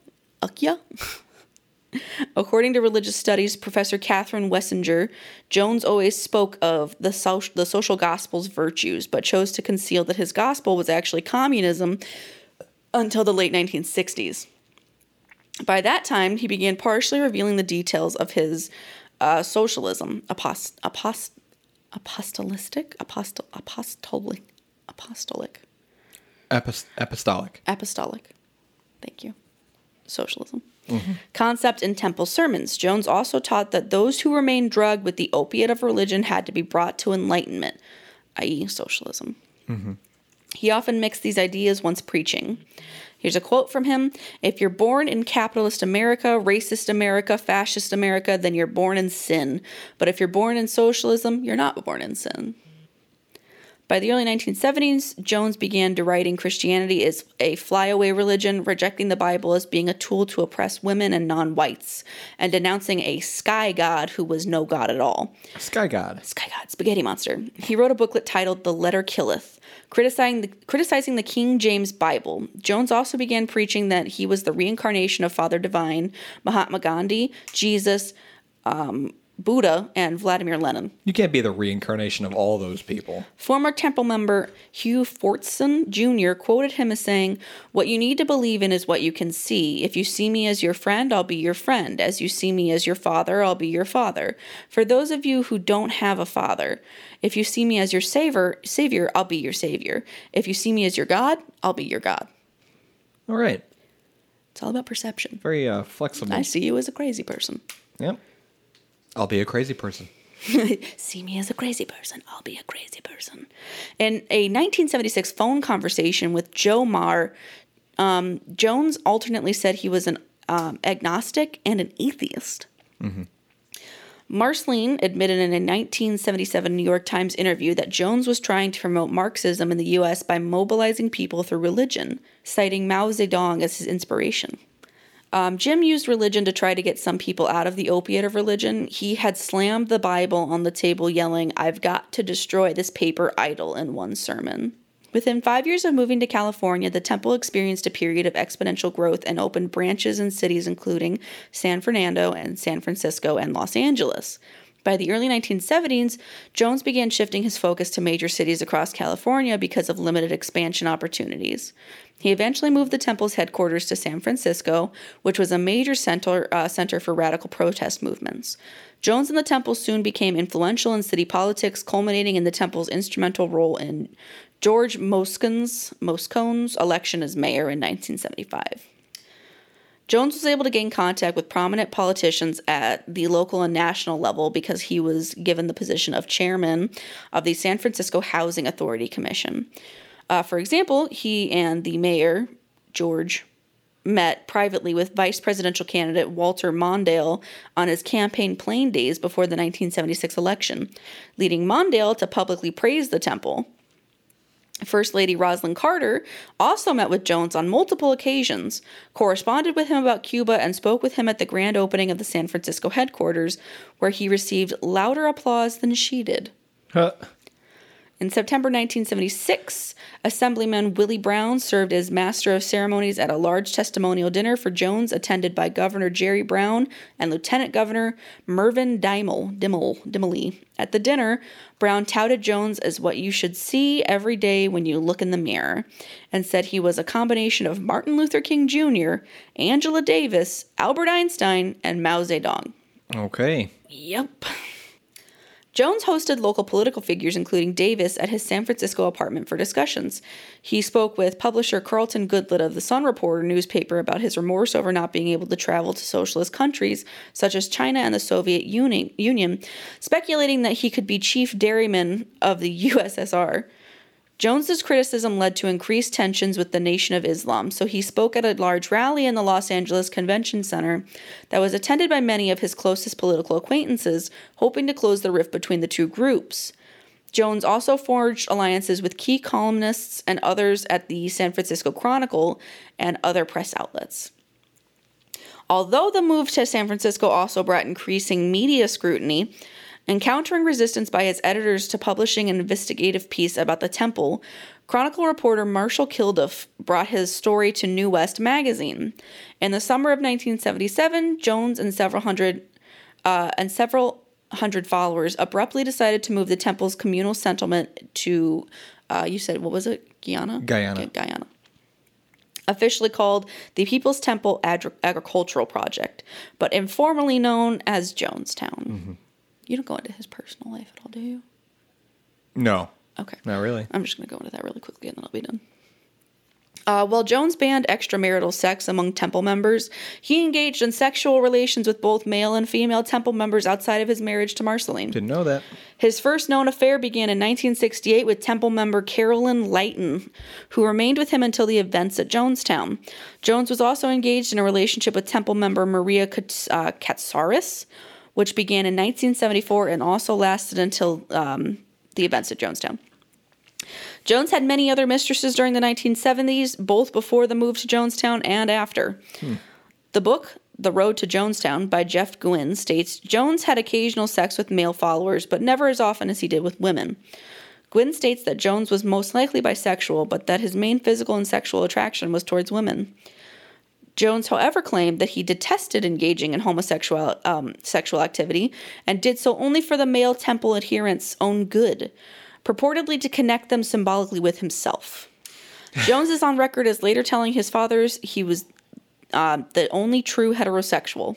According to religious studies professor Catherine Wessinger, Jones always spoke of the social gospel's virtues, but chose to conceal that his gospel was actually communism until the late 1960s. By that time, he began partially revealing the details of his socialism, apostolic. Thank you. Socialism. Concept in temple sermons. Jones also taught that those who remained drugged with the opiate of religion had to be brought to enlightenment, i.e. socialism. He often mixed these ideas once preaching. Here's a quote from him. "If you're born in capitalist America, racist America, fascist America, then you're born in sin. But if you're born in socialism, you're not born in sin." By the early 1970s, Jones began deriding Christianity as a flyaway religion, rejecting the Bible as being a tool to oppress women and non-whites, and denouncing a sky god who was no god at all. Sky god. Spaghetti monster. He wrote a booklet titled The Letter Killeth, criticizing the King James Bible. Jones also began preaching that he was the reincarnation of Father Divine, Mahatma Gandhi, Jesus, Buddha, and Vladimir Lenin. You can't be the reincarnation of all those people. Former temple member Hugh Fortson Jr. quoted him as saying, "What you need to believe in is what you can see. If you see me as your friend, I'll be your friend. As you see me as your father, I'll be your father. For those of you who don't have a father, if you see me as your savior, I'll be your savior. If you see me as your God, I'll be your God." All right. It's all about perception. Very flexible. I see you as a crazy person. Yep. I'll be a crazy person. See me as a crazy person. I'll be a crazy person. In a 1976 phone conversation with Joe Marr, Jones alternately said he was an agnostic and an atheist. Mm-hmm. Marceline admitted in a 1977 New York Times interview that Jones was trying to promote Marxism in the U.S. by mobilizing people through religion, citing Mao Zedong as his inspiration. Jim used religion to try to get some people out of the opiate of religion. He had slammed the Bible on the table yelling, "I've got to destroy this paper idol," in one sermon. Within 5 years of moving to California, the temple experienced a period of exponential growth and opened branches in cities including San Fernando and San Francisco and Los Angeles. By the early 1970s, Jones began shifting his focus to major cities across California because of limited expansion opportunities. He eventually moved the temple's headquarters to San Francisco, which was a major center for radical protest movements. Jones and the temple soon became influential in city politics, culminating in the temple's instrumental role in George Moscone's election as mayor in 1975. Jones was able to gain contact with prominent politicians at the local and national level because he was given the position of chairman of the San Francisco Housing Authority Commission. For example, he and the mayor, George, met privately with vice presidential candidate Walter Mondale on his campaign plane days before the 1976 election, leading Mondale to publicly praise the temple. First Lady Rosalind Carter also met with Jones on multiple occasions, corresponded with him about Cuba, and spoke with him at the grand opening of the San Francisco headquarters, where he received louder applause than she did. Huh. In September 1976, Assemblyman Willie Brown served as master of ceremonies at a large testimonial dinner for Jones, attended by Governor Jerry Brown and Lieutenant Governor Mervyn Dimely. At the dinner, Brown touted Jones as what you should see every day when you look in the mirror, and said he was a combination of Martin Luther King Jr., Angela Davis, Albert Einstein, and Mao Zedong. Okay. Yep. Jones hosted local political figures, including Davis, at his San Francisco apartment for discussions. He spoke with publisher Carlton Goodlett of the Sun Reporter newspaper about his remorse over not being able to travel to socialist countries such as China and the Soviet Union, speculating that he could be chief dairyman of the USSR. Jones's criticism led to increased tensions with the Nation of Islam, so he spoke at a large rally in the Los Angeles Convention Center that was attended by many of his closest political acquaintances, hoping to close the rift between the two groups. Jones also forged alliances with key columnists and others at the San Francisco Chronicle and other press outlets. Although the move to San Francisco also brought increasing media scrutiny, encountering resistance by his editors to publishing an investigative piece about the temple, Chronicle reporter Marshall Kilduff brought his story to New West magazine. In the summer of 1977, Jones and several hundred followers abruptly decided to move the temple's communal settlement to, you said, what was it? Guyana. Officially called the People's Temple Agricultural Project, but informally known as Jonestown. Mm-hmm. You don't go into his personal life at all, do you? No. Okay. Not really. I'm just going to go into that really quickly and then I'll be done. While Jones banned extramarital sex among temple members, he engaged in sexual relations with both male and female temple members outside of his marriage to Marceline. Didn't know that. His first known affair began in 1968 with temple member Carolyn Lighton, who remained with him until the events at Jonestown. Jones was also engaged in a relationship with temple member Maria Katsaris, which began in 1974 and also lasted until the events at Jonestown. Jones had many other mistresses during the 1970s, both before the move to Jonestown and after. The book, The Road to Jonestown, by Jeff Gwynn, states, Jones had occasional sex with male followers, but never as often as he did with women. Gwynn states that Jones was most likely bisexual, but that his main physical and sexual attraction was towards women. Jones, however, claimed that he detested engaging in homosexual sexual activity and did so only for the male temple adherents' own good, purportedly to connect them symbolically with himself. Jones is on record as later telling his fathers he was the only true heterosexual.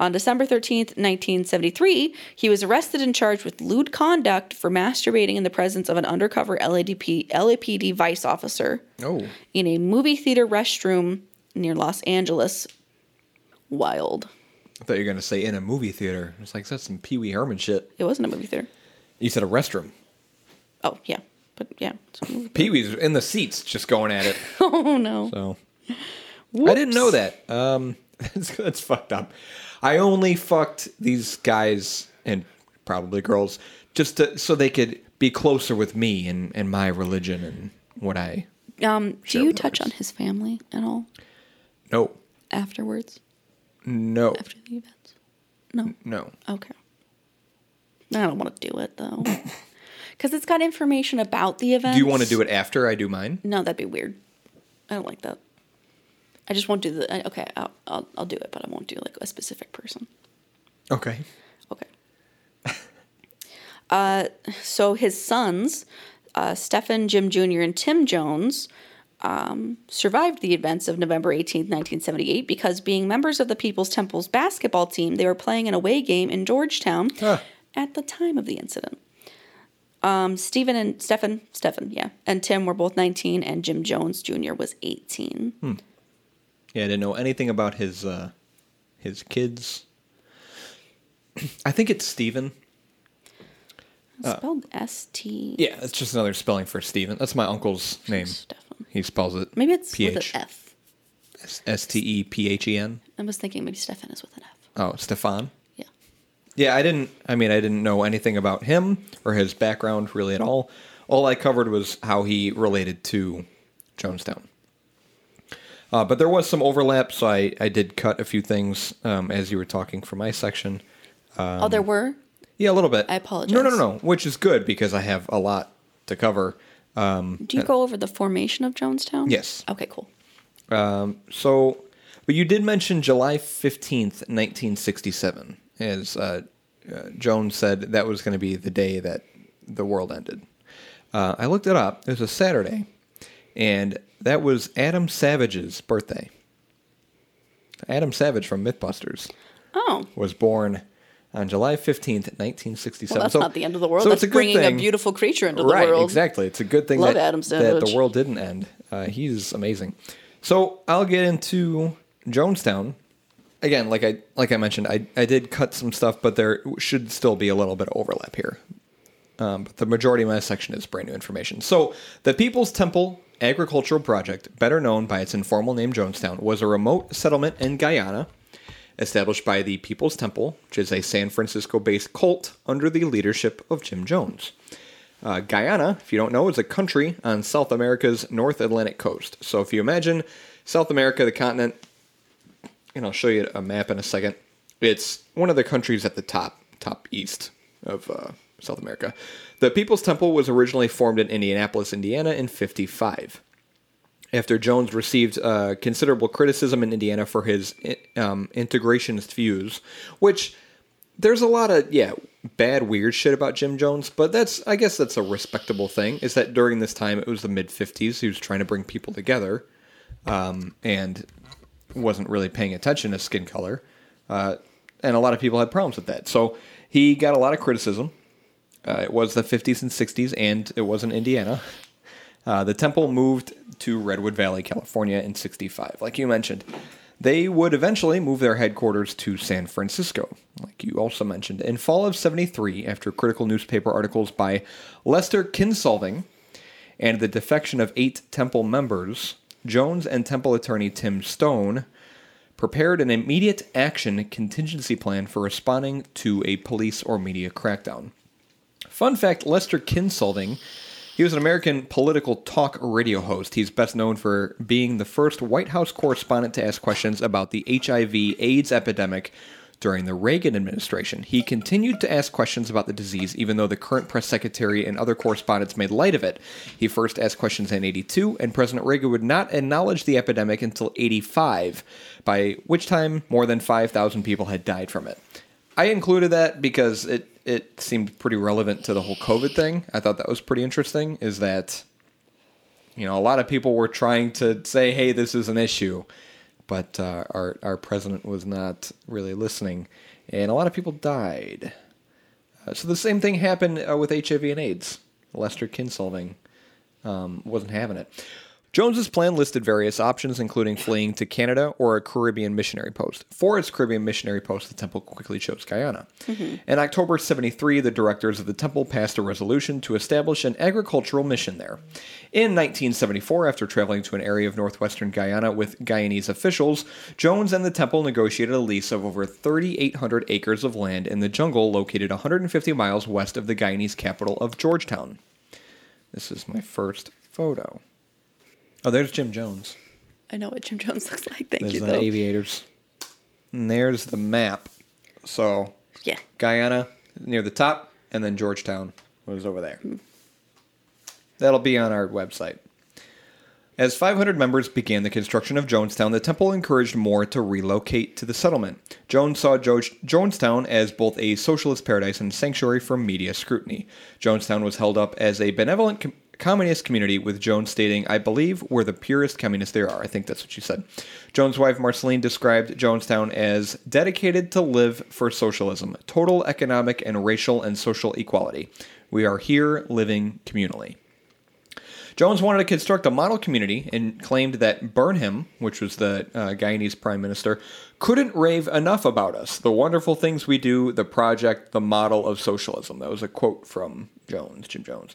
On December 13th, 1973, he was arrested and charged with lewd conduct for masturbating in the presence of an undercover LAPD vice officer in a movie theater restroom near Los Angeles. Wild. I thought you were going to say in a movie theater. It's like, that's some Pee Wee Herman shit. It wasn't a movie theater. You said a restroom. Oh, yeah. But, yeah. Pee Wee's in the seats just going at it. Oh, no. So, whoops. I didn't know that. That's fucked up. I only fucked these guys and probably girls just so they could be closer with me and my religion and what I... do you touch on his family at all? No. Afterwards? No. After the events? No. No. Okay. I don't want to do it, though. Because it's got information about the events. Do you want to do it after I do mine? No, that'd be weird. I don't like that. I just won't do the... Okay, I'll do it, but I won't do, like, a specific person. Okay. Okay. So his sons... Stephen, Jim Jr., and Tim Jones survived the events of November 18, 1978, because being members of the People's Temple's basketball team, they were playing an away game in Georgetown at the time of the incident. Stephen and Tim were both 19, and Jim Jones Jr. was 18. Yeah, I didn't know anything about his kids. I think it's Stephen. Spelled S-T. Yeah, it's just another spelling for Stephen. That's my uncle's name. Stephen. He spells it. Maybe it's P-H. With an F. Stephen. I was thinking maybe Stephen is with an F. Oh, Stefan? Yeah. Yeah, I didn't know anything about him or his background really at all. All I covered was how he related to Jonestown. But there was some overlap, so I did cut a few things as you were talking for my section. There were? Yeah, a little bit. I apologize. No, which is good because I have a lot to cover. Do you go over the formation of Jonestown? Yes. Okay, cool. But you did mention July 15th, 1967, as Jones said that was going to be the day that the world ended. I looked it up. It was a Saturday, and that was Adam Savage's birthday. Adam Savage from MythBusters was born... on July 15th, 1967. Well, that's not the end of the world. So that's bringing a beautiful creature into the world. Right, exactly. It's a good thing that the world didn't end. He's amazing. So I'll get into Jonestown. Again, like I mentioned, I did cut some stuff, but there should still be a little bit of overlap here. But the majority of my section is brand new information. So the People's Temple Agricultural Project, better known by its informal name Jonestown, was a remote settlement in Guyana, established by the People's Temple, which is a San Francisco-based cult under the leadership of Jim Jones. Guyana, if you don't know, is a country on South America's North Atlantic coast. So if you imagine South America, the continent, and I'll show you a map in a second, it's one of the countries at the top east of South America. The People's Temple was originally formed in Indianapolis, Indiana in 1955. After Jones received considerable criticism in Indiana for his integrationist views, which there's a lot of, bad, weird shit about Jim Jones, but I guess that's a respectable thing, is that during this time, it was the mid-'50s, he was trying to bring people together and wasn't really paying attention to skin color, and a lot of people had problems with that. So he got a lot of criticism. It was the 50s and 60s, and it was in Indiana. The temple moved to Redwood Valley, California in 1965. Like you mentioned, they would eventually move their headquarters to San Francisco, like you also mentioned. In fall of 1973, after critical newspaper articles by Lester Kinsolving and the defection of 8 temple members, Jones and temple attorney Tim Stoen prepared an immediate action contingency plan for responding to a police or media crackdown. Fun fact, Lester Kinsolving He was an American political talk radio host. He's best known for being the first White House correspondent to ask questions about the HIV/AIDS epidemic during the Reagan administration. He continued to ask questions about the disease, even though the current press secretary and other correspondents made light of it. He first asked questions in 1982, and President Reagan would not acknowledge the epidemic until 1985, by which time more than 5,000 people had died from it. I included that because it seemed pretty relevant to the whole COVID thing. I thought that was pretty interesting, is that, you know, a lot of people were trying to say, hey, this is an issue. But our president was not really listening, and a lot of people died. So the same thing happened with HIV and AIDS. Lester Kinsolving wasn't having it. Jones's plan listed various options, including fleeing to Canada or a Caribbean missionary post. For its Caribbean missionary post, the temple quickly chose Guyana. Mm-hmm. In October 1973, the directors of the temple passed a resolution to establish an agricultural mission there. In 1974, after traveling to an area of northwestern Guyana with Guyanese officials, Jones and the temple negotiated a lease of over 3,800 acres of land in the jungle located 150 miles west of the Guyanese capital of Georgetown. This is my first photo. Oh, there's Jim Jones. I know what Jim Jones looks like. Thank you, though. There's the aviators. And there's the map. So, yeah. Guyana near the top, and then Georgetown was over there. Mm-hmm. That'll be on our website. As 500 members began the construction of Jonestown, the temple encouraged more to relocate to the settlement. Jones saw Jonestown as both a socialist paradise and sanctuary for media scrutiny. Jonestown was held up as a benevolent communist community, with Jones stating, "I believe we're the purest communists there are." I think that's what she said. Jones' wife, Marceline, described Jonestown as dedicated to live for socialism, total economic and racial and social equality. We are here living communally. Jones wanted to construct a model community and claimed that Burnham, which was the Guyanese prime minister, couldn't rave enough about us, the wonderful things we do, the project, the model of socialism. That was a quote from Jim Jones.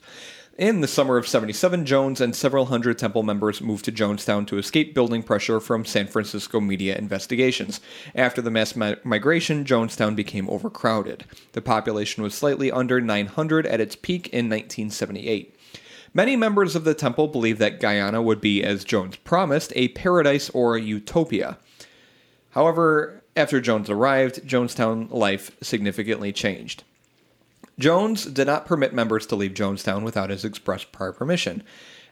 In the summer of 1977, Jones and several hundred temple members moved to Jonestown to escape building pressure from San Francisco media investigations. After the mass migration, Jonestown became overcrowded. The population was slightly under 900 at its peak in 1978. Many members of the temple believed that Guyana would be, as Jones promised, a paradise or a utopia. However, after Jones arrived, Jonestown life significantly changed. Jones did not permit members to leave Jonestown without his express prior permission.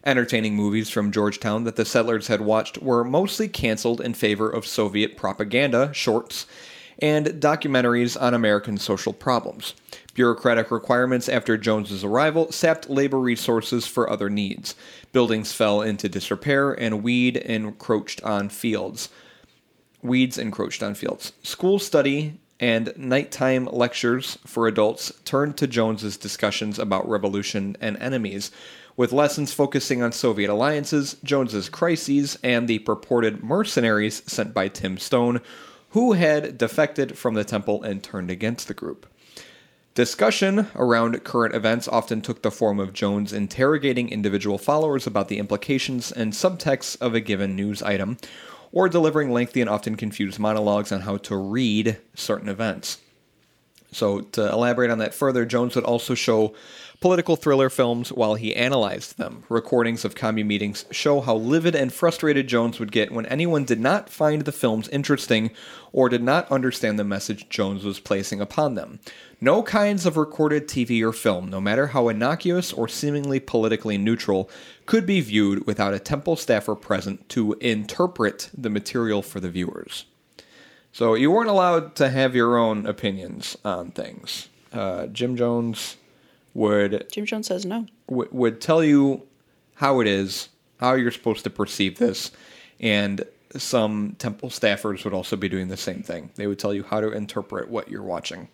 Entertaining movies from Georgetown that the settlers had watched were mostly canceled in favor of Soviet propaganda, shorts, and documentaries on American social problems. Bureaucratic requirements after Jones's arrival sapped labor resources for other needs. Buildings fell into disrepair, and weeds encroached on fields. School study and nighttime lectures for adults turned to Jones's discussions about revolution and enemies, with lessons focusing on Soviet alliances, Jones's crises, and the purported mercenaries sent by Tim Stoen, who had defected from the temple and turned against the group. Discussion around current events often took the form of Jones interrogating individual followers about the implications and subtexts of a given news item, or delivering lengthy and often confused monologues on how to read certain events. So to elaborate on that further, Jones would also show political thriller films while he analyzed them. Recordings of commune meetings show how livid and frustrated Jones would get when anyone did not find the films interesting or did not understand the message Jones was placing upon them. No kinds of recorded TV or film, no matter how innocuous or seemingly politically neutral, could be viewed without a temple staffer present to interpret the material for the viewers. So you weren't allowed to have your own opinions on things. Jim Jones says no. Would tell you how it is, how you're supposed to perceive this, and some temple staffers would also be doing the same thing. They would tell you how to interpret what you're watching.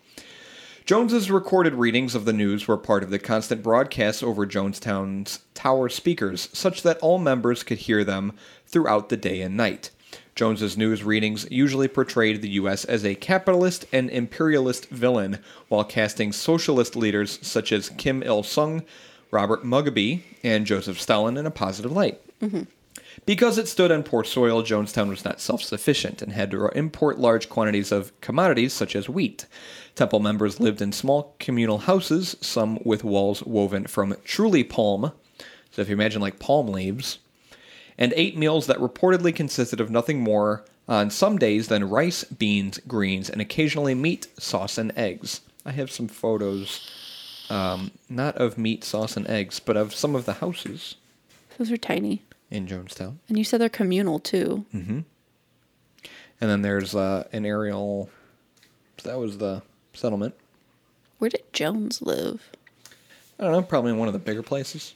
Jones's recorded readings of the news were part of the constant broadcasts over Jonestown's tower speakers, such that all members could hear them throughout the day and night. Jones's news readings usually portrayed the U.S. as a capitalist and imperialist villain, while casting socialist leaders such as Kim Il-sung, Robert Mugabe, and Joseph Stalin in a positive light. Mm-hmm. Because it stood on poor soil, Jonestown was not self-sufficient and had to import large quantities of commodities such as wheat. Temple members lived in small communal houses, some with walls woven from trule palm, So if you imagine like palm leaves, and 8 meals that reportedly consisted of nothing more on some days than rice, beans, greens, and occasionally meat, sauce, and eggs. I have some photos, not of meat, sauce, and eggs, but of some of the houses. Those are tiny. In Jonestown. And you said they're communal, too. Mm-hmm. And then there's an aerial... So that was the settlement. Where did Jones live? I don't know, probably in one of the bigger places.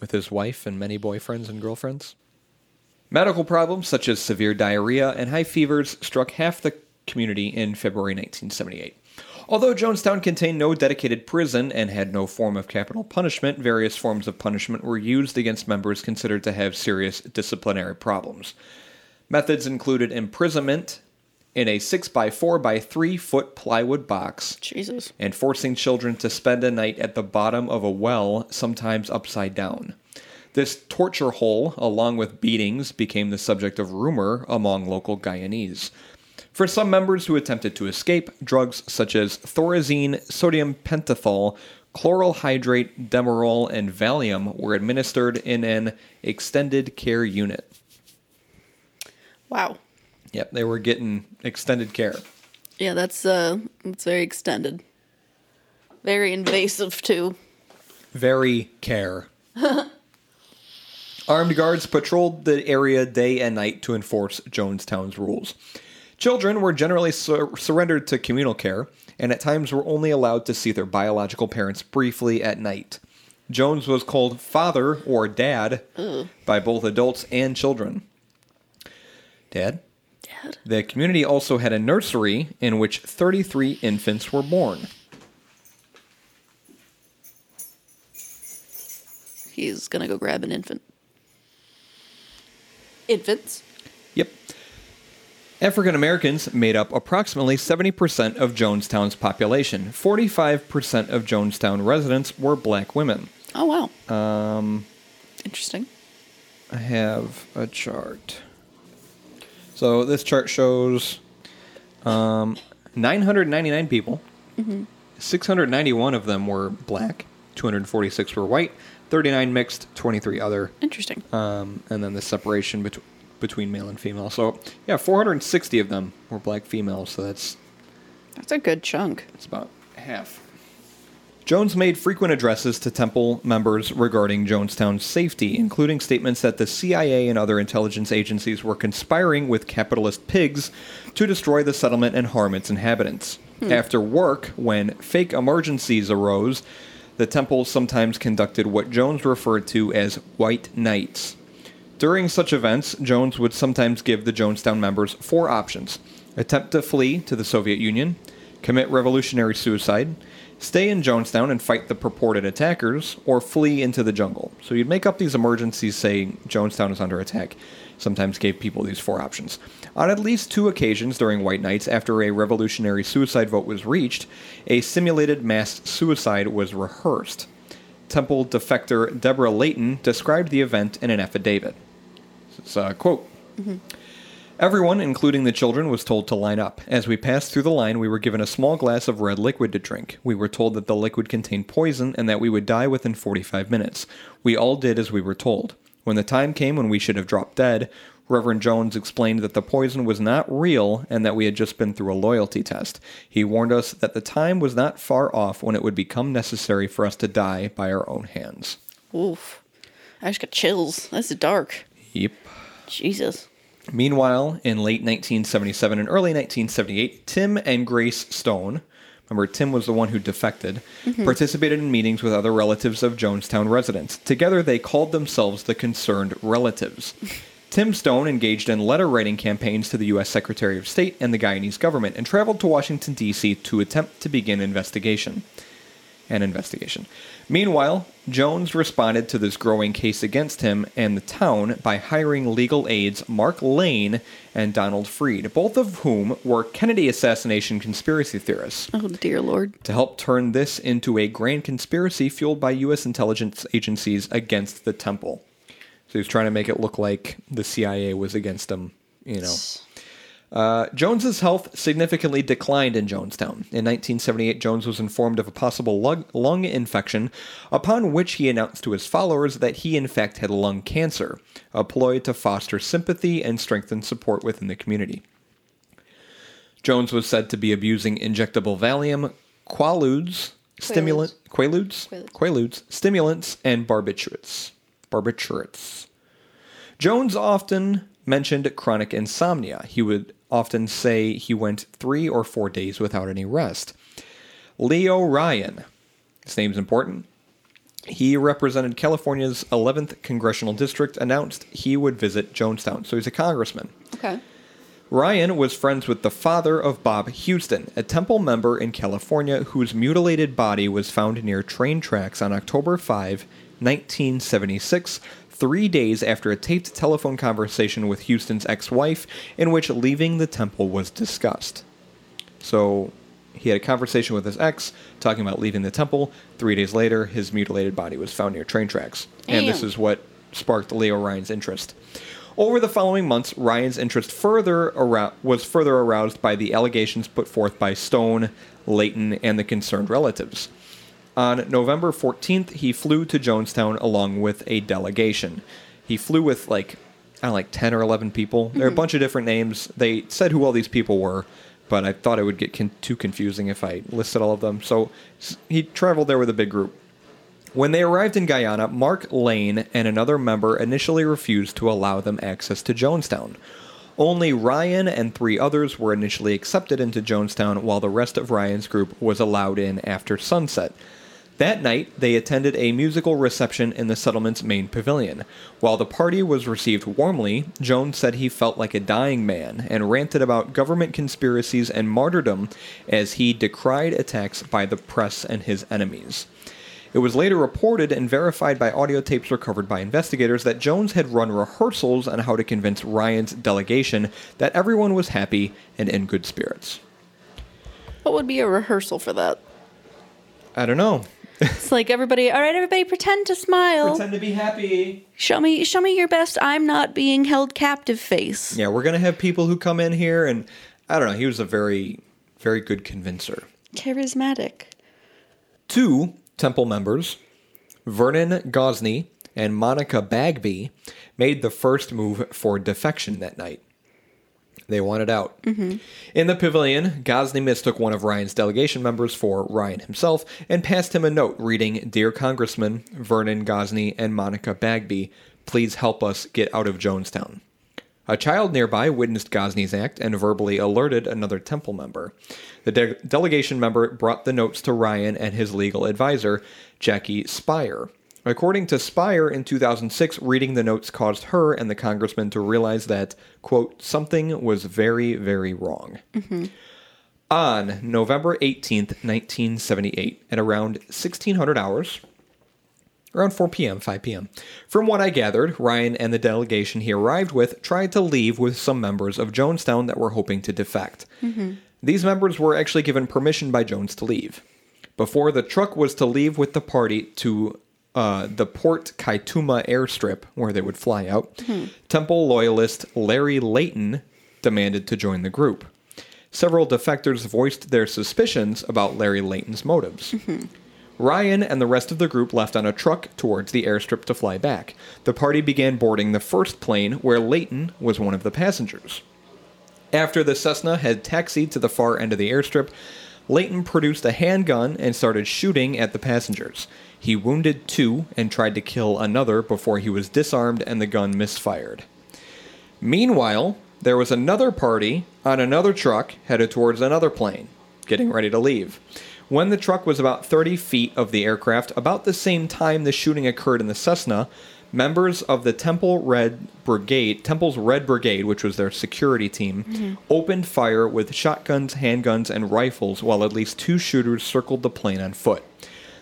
With his wife and many boyfriends and girlfriends. Medical problems such as severe diarrhea and high fevers struck half the community in February 1978. Although Jonestown contained no dedicated prison and had no form of capital punishment, various forms of punishment were used against members considered to have serious disciplinary problems. Methods included imprisonment in a 6x4x3-foot plywood box. Jesus. And forcing children to spend a night at the bottom of a well, sometimes upside down. This torture hole, along with beatings, became the subject of rumor among local Guyanese. For some members who attempted to escape, drugs such as thorazine, sodium pentothal, chloral hydrate, Demerol, and Valium were administered in an extended care unit. Wow. Yep, they were getting extended care. Yeah, that's very extended. Very invasive, too. Very care. Armed guards patrolled the area day and night to enforce Jonestown's rules. Children were generally surrendered to communal care, and at times were only allowed to see their biological parents briefly at night. Jones was called Father or Dad by both adults and children. Dad? The community also had a nursery in which 33 infants were born. He's going to go grab an infant. Infants? Yep. African Americans made up approximately 70% of Jonestown's population. 45% of Jonestown residents were black women. Oh, wow. Interesting. I have a chart. So this chart shows 999 people, 691 of them were black, 246 were white, 39 mixed, 23 other. Interesting. And then the separation between male and female. So, yeah, 460 of them were black females, so that's a good chunk. It's about half. Jones made frequent addresses to temple members regarding Jonestown's safety, including statements that the CIA and other intelligence agencies were conspiring with capitalist pigs to destroy the settlement and harm its inhabitants. After work, when fake emergencies arose, the temple sometimes conducted what Jones referred to as white nights. During such events, Jones would sometimes give the Jonestown members 4 options: attempt to flee to the Soviet Union, commit revolutionary suicide, stay in Jonestown and fight the purported attackers, or flee into the jungle. So you'd make up these emergencies saying Jonestown is under attack. Sometimes gave people these 4 options. On at least 2 occasions during white nights, after a revolutionary suicide vote was reached, a simulated mass suicide was rehearsed. Temple defector Deborah Layton described the event in an affidavit. It's a quote. Mm-hmm. Everyone, including the children, was told to line up. As we passed through the line, we were given a small glass of red liquid to drink. We were told that the liquid contained poison and that we would die within 45 minutes. We all did as we were told. When the time came when we should have dropped dead, Reverend Jones explained that the poison was not real and that we had just been through a loyalty test. He warned us that the time was not far off when it would become necessary for us to die by our own hands. Oof. I just got chills. That's dark. Yep. Jesus. Meanwhile, in late 1977 and early 1978, Tim and Grace Stoen, remember Tim was the one who defected, participated in meetings with other relatives of Jonestown residents. Together, they called themselves the Concerned Relatives. Tim Stoen engaged in letter-writing campaigns to the U.S. Secretary of State and the Guyanese government and traveled to Washington, D.C. to attempt to begin an investigation. Meanwhile, Jones responded to this growing case against him and the town by hiring legal aides Mark Lane and Donald Freed, both of whom were Kennedy assassination conspiracy theorists. Oh, dear Lord. To help turn this into a grand conspiracy fueled by U.S. intelligence agencies against the temple. So he was trying to make it look like the CIA was against him, you know. Jones's health significantly declined in Jonestown. In 1978, Jones was informed of a possible lung infection, upon which he announced to his followers that he in fact had lung cancer, a ploy to foster sympathy and strengthen support within the community. Jones was said to be abusing injectable Valium, Quaaludes, stimulants, and barbiturates. Jones often mentioned chronic insomnia. He would often say he went 3 or 4 days without any rest. Leo Ryan, his name's important. He represented California's 11th Congressional District, announced he would visit Jonestown. So he's a congressman. Okay. Ryan was friends with the father of Bob Houston, a Temple member in California whose mutilated body was found near train tracks on October 5, 1976, 3 days after a taped telephone conversation with Houston's ex-wife in which leaving the Temple was discussed. So he had a conversation with his ex talking about leaving the Temple. 3 days later, his mutilated body was found near train tracks. Damn. And this is what sparked Leo Ryan's interest. Over the following months, Ryan's interest was further aroused by the allegations put forth by Stoen, Layton, and the Concerned Relatives. On November 14th, he flew to Jonestown along with a delegation. He flew with, 10 or 11 people. Mm-hmm. There are a bunch of different names. They said who all these people were, but I thought it would get too confusing if I listed all of them. So he traveled there with a big group. When they arrived in Guyana, Mark Lane and another member initially refused to allow them access to Jonestown. Only Ryan and 3 others were initially accepted into Jonestown, while the rest of Ryan's group was allowed in after sunset. That night, they attended a musical reception in the settlement's main pavilion. While the party was received warmly, Jones said he felt like a dying man and ranted about government conspiracies and martyrdom as he decried attacks by the press and his enemies. It was later reported and verified by audio tapes recovered by investigators that Jones had run rehearsals on how to convince Ryan's delegation that everyone was happy and in good spirits. What would be a rehearsal for that? I don't know. It's like everybody, all right, everybody pretend to smile. Pretend to be happy. Show me your best I'm not being held captive face. Yeah, we're going to have people who come in here and, I don't know, he was a very, very good convincer. Charismatic. 2 Temple members, Vernon Gosney and Monica Bagby, made the first move for defection that night. They wanted out. Mm-hmm. In the pavilion, Gosney mistook one of Ryan's delegation members for Ryan himself and passed him a note reading, "Dear Congressman Vernon Gosney and Monica Bagby, please help us get out of Jonestown." A child nearby witnessed Gosney's act and verbally alerted another Temple member. The delegation member brought the notes to Ryan and his legal advisor, Jackie Spire. According to Spire, in 2006, reading the notes caused her and the congressman to realize that, quote, something was very, very wrong. Mm-hmm. On November 18th, 1978, at around 1600 hours... Around 4 p.m., 5 p.m. From what I gathered, Ryan and the delegation he arrived with tried to leave with some members of Jonestown that were hoping to defect. Mm-hmm. These members were actually given permission by Jones to leave. Before the truck was to leave with the party to the Port Kaituma airstrip, where they would fly out, mm-hmm. Temple loyalist Larry Layton demanded to join the group. Several defectors voiced their suspicions about Larry Layton's motives. Mm-hmm. Ryan and the rest of the group left on a truck towards the airstrip to fly back. The party began boarding the first plane, where Layton was one of the passengers. After the Cessna had taxied to the far end of the airstrip, Layton produced a handgun and started shooting at the passengers. He wounded 2 and tried to kill another before he was disarmed and the gun misfired. Meanwhile, there was another party on another truck headed towards another plane, getting ready to leave. When the truck was about 30 feet of the aircraft, about the same time the shooting occurred in the Cessna, members of the Temple's Red Brigade, which was their security team, mm-hmm. opened fire with shotguns, handguns, and rifles, while at least 2 shooters circled the plane on foot.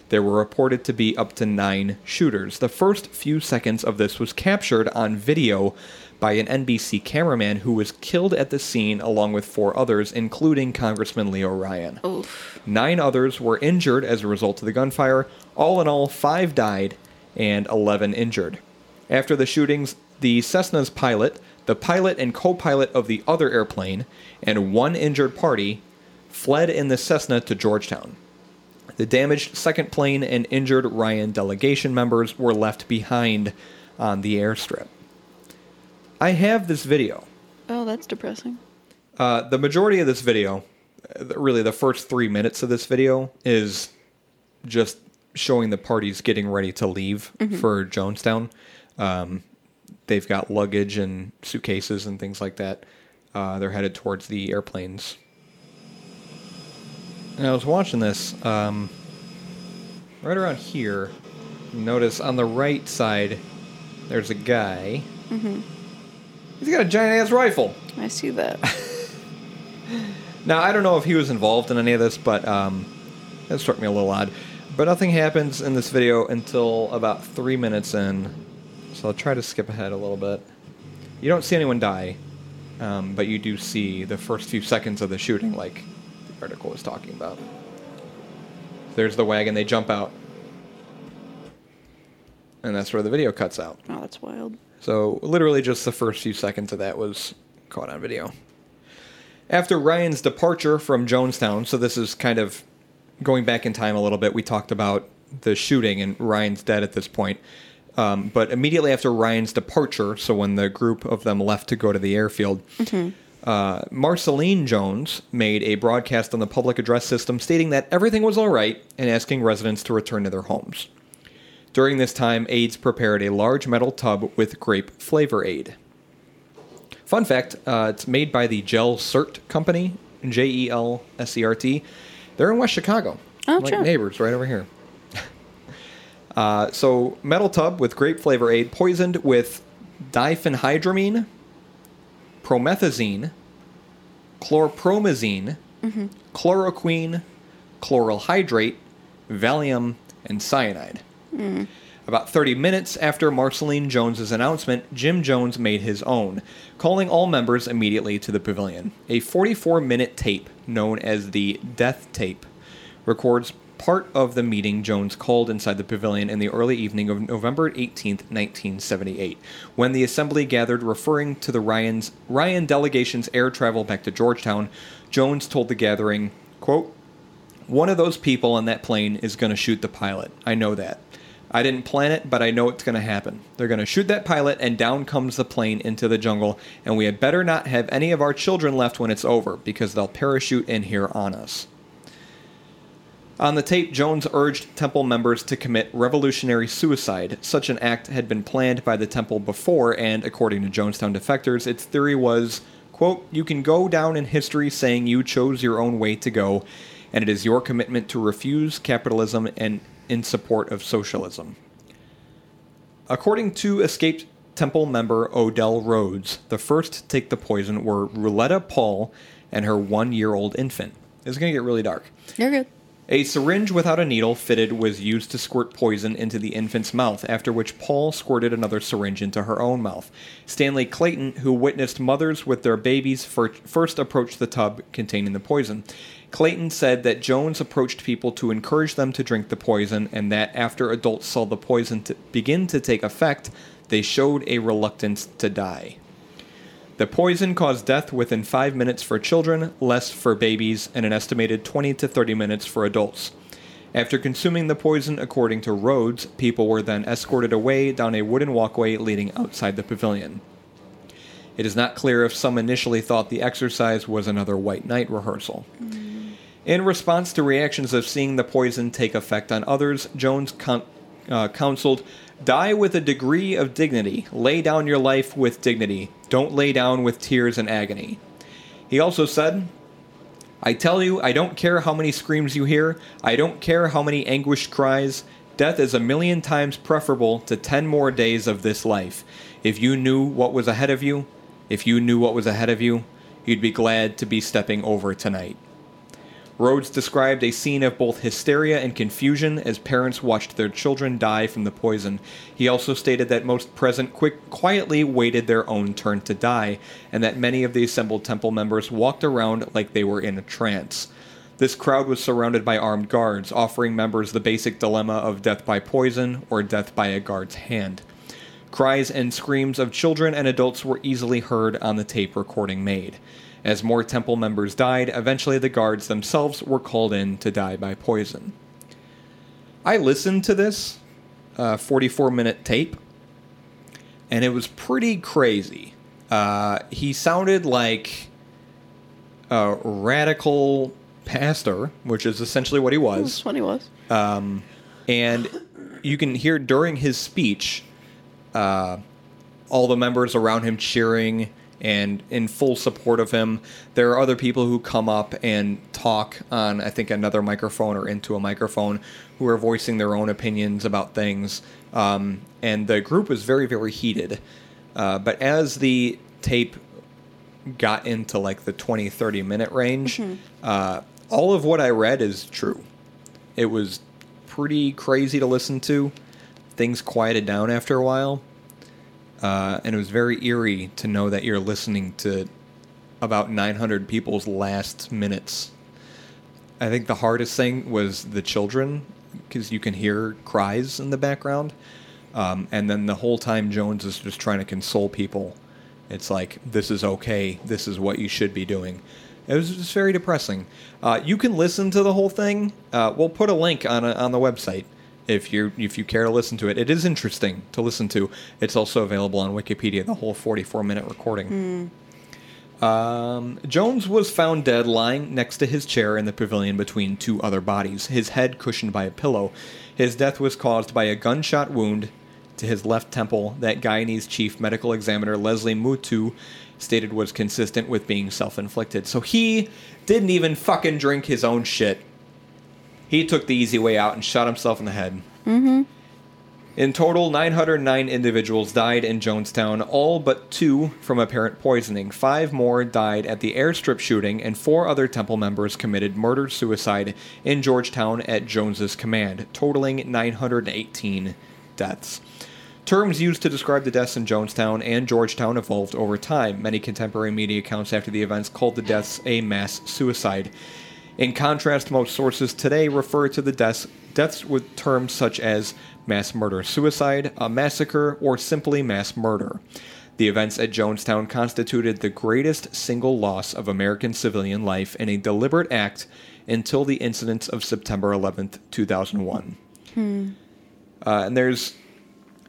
There were reported to be up to 9 shooters. The first few seconds of this was captured on video by an NBC cameraman who was killed at the scene along with 4 others, including Congressman Leo Ryan. Oof. 9 others were injured as a result of the gunfire. All in all, 5 died and 11 injured. After the shootings, the Cessna's pilot, The pilot and co-pilot of the other airplane, and one injured party fled in the Cessna to Georgetown. The damaged second plane and injured Ryan delegation members were left behind on the airstrip. I have this video. Oh, that's depressing. The majority of this video, really the first 3 minutes of this video, is just showing the parties getting ready to leave for Jonestown. They've got luggage and suitcases and things like that. They're headed towards the airplanes. And I was watching this right around here. Notice on the right side, there's a guy. Mm-hmm. He's got a giant-ass rifle. I see that. Now, I don't know if he was involved in any of this, but that struck me a little odd. But nothing happens in this video until about 3 minutes in. So I'll try to skip ahead a little bit. You don't see anyone die, but you do see the first few seconds of the shooting, like the article was talking about. There's the wagon. They jump out. And that's where the video cuts out. Oh, that's wild. So literally just the first few seconds of that was caught on video. After Ryan's departure from Jonestown, so this is kind of going back in time a little bit, we talked about the shooting, and Ryan's dead at this point. But immediately after Ryan's departure, so when the group of them left to go to the airfield, Marceline Jones made a broadcast on the public address system stating that everything was all right and asking residents to return to their homes. During this time, aides prepared a large metal tub with grape flavor aid. Fun fact, it's made by the Gel Cert Company, J-E-L-S-E-R-T. They're in West Chicago. Oh, like neighbors right over here. So metal tub with grape flavor aid poisoned with diphenhydramine, promethazine, chlorpromazine, chloroquine, chloral hydrate, Valium, and cyanide. About 30 minutes after Marceline Jones's announcement, Jim Jones made his own, calling all members immediately to the pavilion. A 44-minute tape, known as the Death Tape, records part of the meeting Jones called inside the pavilion in the early evening of November 18, 1978, when the assembly gathered referring to the Ryan delegation's air travel back to Georgetown. Jones told the gathering, quote, "One of those people on that plane is going to shoot the pilot. I know that. I didn't plan it, but I know it's going to happen. They're going to shoot that pilot, and down comes the plane into the jungle, and we had better not have any of our children left when it's over, because they'll parachute in here on us." On the tape, Jones urged temple members to commit revolutionary suicide. Such an act had been planned by the temple before, and according to Jonestown defectors, its theory was, quote, "You can go down in history saying you chose your own way to go, and it is your commitment to refuse capitalism and in support of socialism." According to escaped temple member Odell Rhodes, the first to take the poison were Ruletta Paul and her 1-year-old infant. It's going to get really dark. You're good. A syringe without a needle fitted was used to squirt poison into the infant's mouth, after which Paul squirted another syringe into her own mouth. Stanley Clayton, who witnessed mothers with their babies, first approached the tub containing the poison. Clayton said that Jones approached people to encourage them to drink the poison, and that after adults saw the poison begin to take effect, they showed a reluctance to die. The poison caused death within 5 minutes for children, less for babies, and an estimated 20 to 30 minutes for adults. After consuming the poison, according to Rhodes, people were then escorted away down a wooden walkway leading outside the pavilion. It is not clear if some initially thought the exercise was another White Night rehearsal. In response to reactions of seeing the poison take effect on others, Jones counseled, "Die with a degree of dignity. Lay down your life with dignity. Don't lay down with tears and agony." He also said, "I tell you, I don't care how many screams you hear. I don't care how many anguished cries. Death is 1,000,000 times preferable to 10 more days of this life. If you knew what was ahead of you, you'd be glad to be stepping over tonight." Rhodes described a scene of both hysteria and confusion as parents watched their children die from the poison. He also stated that most present quietly waited their own turn to die, and that many of the assembled temple members walked around like they were in a trance. This crowd was surrounded by armed guards, offering members the basic dilemma of death by poison or death by a guard's hand. Cries and screams of children and adults were easily heard on the tape recording made. As more temple members died, eventually the guards themselves were called in to die by poison. I listened to this 44-minute tape, and it was pretty crazy. He sounded like a radical pastor, which is essentially what he was. That's what he was. And you can hear during his speech all the members around him cheering and in full support of him. There are other people who come up and talk on, I think, another microphone or into a microphone who are voicing their own opinions about things. And the group was very, very heated. But as the tape got into like the 20, 30 minute range, all of what I read is true. It was pretty crazy to listen to. Things quieted down after a while. And it was very eerie to know that you're listening to about 900 people's last minutes. I think the hardest thing was the children, because you can hear cries in the background. And then the whole time Jones is just trying to console people. It's like, this is okay. This is what you should be doing. It was just very depressing. You can listen to the whole thing. We'll put a link on the website. If you care to listen to it, it is interesting to listen to. It's also available on Wikipedia, the whole 44-minute recording. Jones was found dead lying next to his chair in the pavilion between two other bodies, his head cushioned by a pillow. His death was caused by a gunshot wound to his left temple that Guyanese chief medical examiner Leslie Mutu stated was consistent with being self-inflicted. So he didn't even fucking drink his own shit. He took the easy way out and shot himself in the head. Mm-hmm. In total, 909 individuals died in Jonestown, all but two from apparent poisoning. 5 more died at the airstrip shooting, and 4 other temple members committed murder-suicide in Georgetown at Jones's command, totaling 918 deaths. Terms used to describe the deaths in Jonestown and Georgetown evolved over time. Many contemporary media accounts after the events called the deaths a mass suicide. In contrast, most sources today refer to the deaths with terms such as mass murder-suicide, a massacre, or simply mass murder. The events at Jonestown constituted the greatest single loss of American civilian life in a deliberate act until the incidents of September 11th, 2001. And there's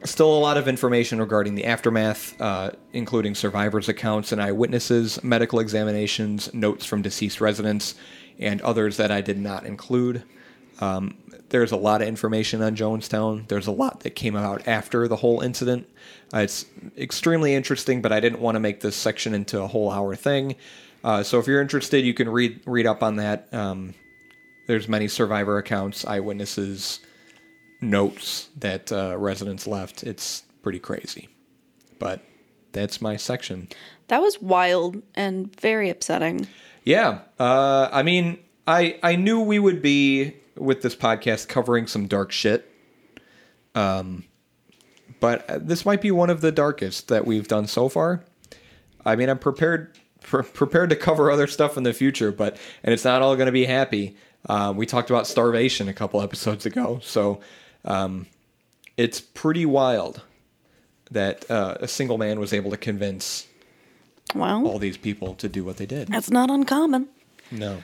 still a lot of information regarding the aftermath, including survivors' accounts and eyewitnesses, medical examinations, notes from deceased residents, and others that I did not include. There's a lot of information on Jonestown. There's a lot that came out after the whole incident. It's extremely interesting, but I didn't want to make this section into a whole hour thing. So if you're interested, you can read up on that. There's many survivor accounts, eyewitnesses, notes that residents left. It's pretty crazy. But that's my section. That was wild and very upsetting. Yeah. I mean, I knew we would be, with this podcast, covering some dark shit. But this might be one of the darkest that we've done so far. I mean, I'm prepared to cover other stuff in the future, and it's not all going to be happy. We talked about starvation a couple episodes ago, so it's pretty wild that a single man was able to convince all these people to do what they did. That's not uncommon. No.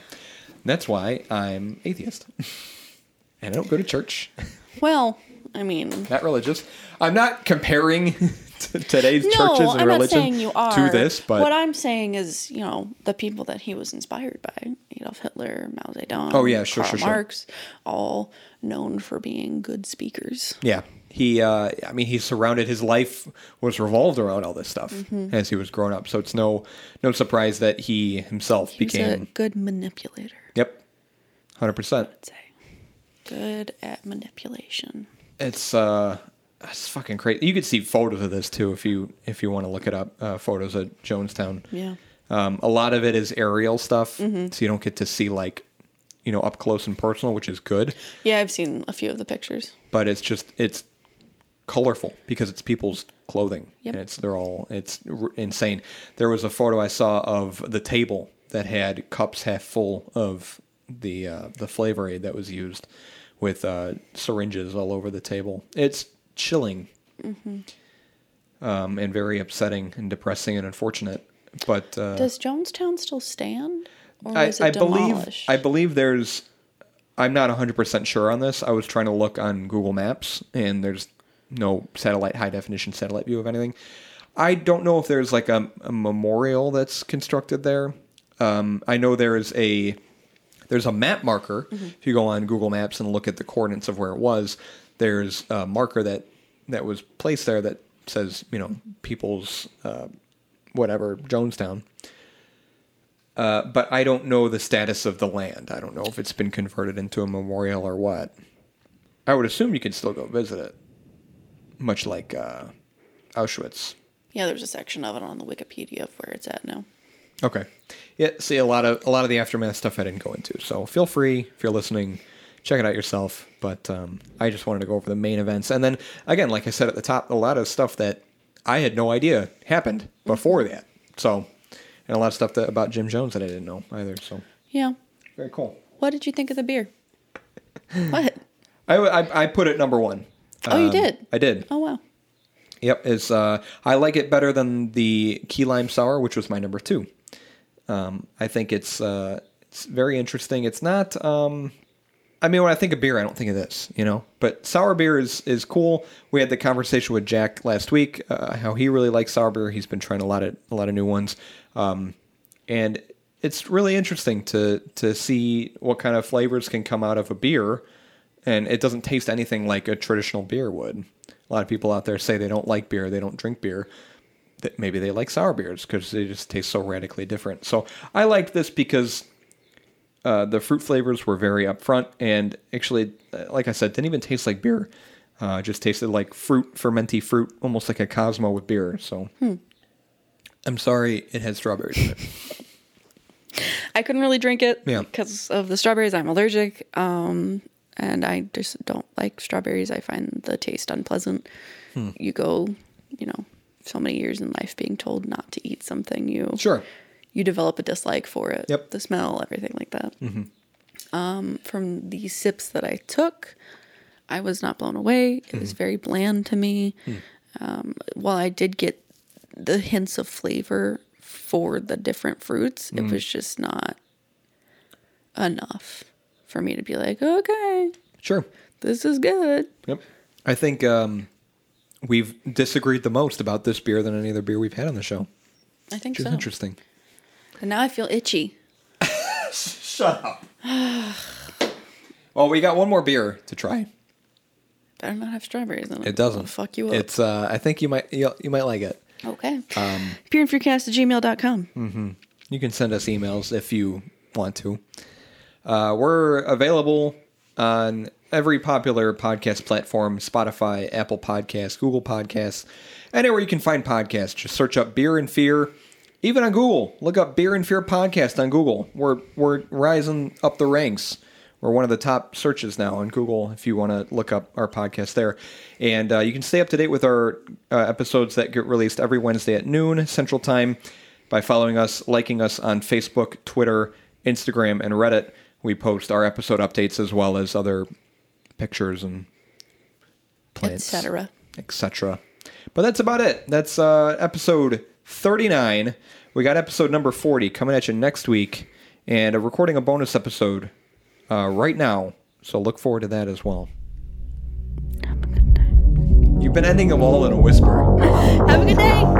That's why I'm atheist. And I don't go to church. Well, I mean... Not religious. I'm not comparing today's churches and religion to this, but... What I'm saying is, the people that he was inspired by, Adolf Hitler, Mao Zedong, Karl Marx, all known for being good speakers. Yeah. He surrounded his life was revolved around all this stuff as he was growing up. So it's no surprise that he himself became a good manipulator. Yep, 100%. I'd say good at manipulation. It's fucking crazy. You could see photos of this too if you want to look it up. Photos of Jonestown. Yeah. A lot of it is aerial stuff, so you don't get to see up close and personal, which is good. Yeah, I've seen a few of the pictures. But it's just colorful because it's people's clothing. Yep. And it's insane. There was a photo I saw of the table that had cups half full of the flavor aid that was used with syringes all over the table. It's chilling. and very upsetting and depressing and unfortunate. But does Jonestown still stand? Or is it demolished? I believe there's. I'm not 100% sure on this. I was trying to look on Google Maps, and there's no high definition satellite view of anything. I don't know if there's like a memorial that's constructed there. I know there is there's a map marker. Mm-hmm. If you go on Google Maps and look at the coordinates of where it was, there's a marker that was placed there that says, people's whatever, Jonestown. But I don't know the status of the land. I don't know if it's been converted into a memorial or what. I would assume you could still go visit it, much like Auschwitz. Yeah, there's a section of it on the Wikipedia of where it's at now. Okay. Yeah, see, a lot of the aftermath stuff I didn't go into. So feel free, if you're listening, check it out yourself. But I just wanted to go over the main events. And then, again, like I said at the top, a lot of stuff that I had no idea happened before that. So, and a lot of stuff about Jim Jones that I didn't know either. So yeah. Very cool. What did you think of the beer? What? I put it number one. Oh, you did? I did. Oh, wow. Yep. It's, I like it better than the Key Lime Sour, which was my number two. I think it's very interesting. It's not, when I think of beer, I don't think of this, but sour beer is cool. We had the conversation with Jack last week, how he really likes sour beer. He's been trying a lot of new ones. And it's really interesting to see what kind of flavors can come out of a beer, and it doesn't taste anything like a traditional beer would. A lot of people out there say they don't like beer, they don't drink beer. That maybe they like sour beers because they just taste so radically different. So I liked this because the fruit flavors were very upfront, and actually, like I said, didn't even taste like beer. Just tasted like fruit, fermenty fruit, almost like a Cosmo with beer. So I'm sorry it has strawberries in it. I couldn't really drink it because of the strawberries. I'm allergic, and I just don't like strawberries. I find the taste unpleasant. You go, so many years in life being told not to eat something, you develop a dislike for it. Yep. The smell, everything like that. Mm-hmm. From the sips that I took, I was not blown away. It was very bland to me. While I did get the hints of flavor for the different fruits, it was just not enough for me to be like, okay, sure, this is good. Yep. I think we've disagreed the most about this beer than any other beer we've had on the show. I think so. Which is interesting. And now I feel itchy. Shut up. Well, we got one more beer to try. Better not have strawberries in it. It doesn't. It'll fuck you up. It's. I think you might like it. Okay. PeerandFruitcast@gmail.com. Mm-hmm. You can send us emails if you want to. We're available on every popular podcast platform: Spotify, Apple Podcasts, Google Podcasts, anywhere you can find podcasts. Just search up Beer and Fear, even on Google. Look up Beer and Fear podcast on Google. We're rising up the ranks. We're one of the top searches now on Google if you want to look up our podcast there. And you can stay up to date with our episodes that get released every Wednesday at noon Central Time by following us, liking us on Facebook, Twitter, Instagram, and Reddit. We post our episode updates as well as other pictures and plants, etc. But that's about it. That's episode 39. We got episode number 40 coming at you next week, and a recording a bonus episode right now. So look forward to that as well. Have a good night. You've been ending them all in a whisper. Have a good day.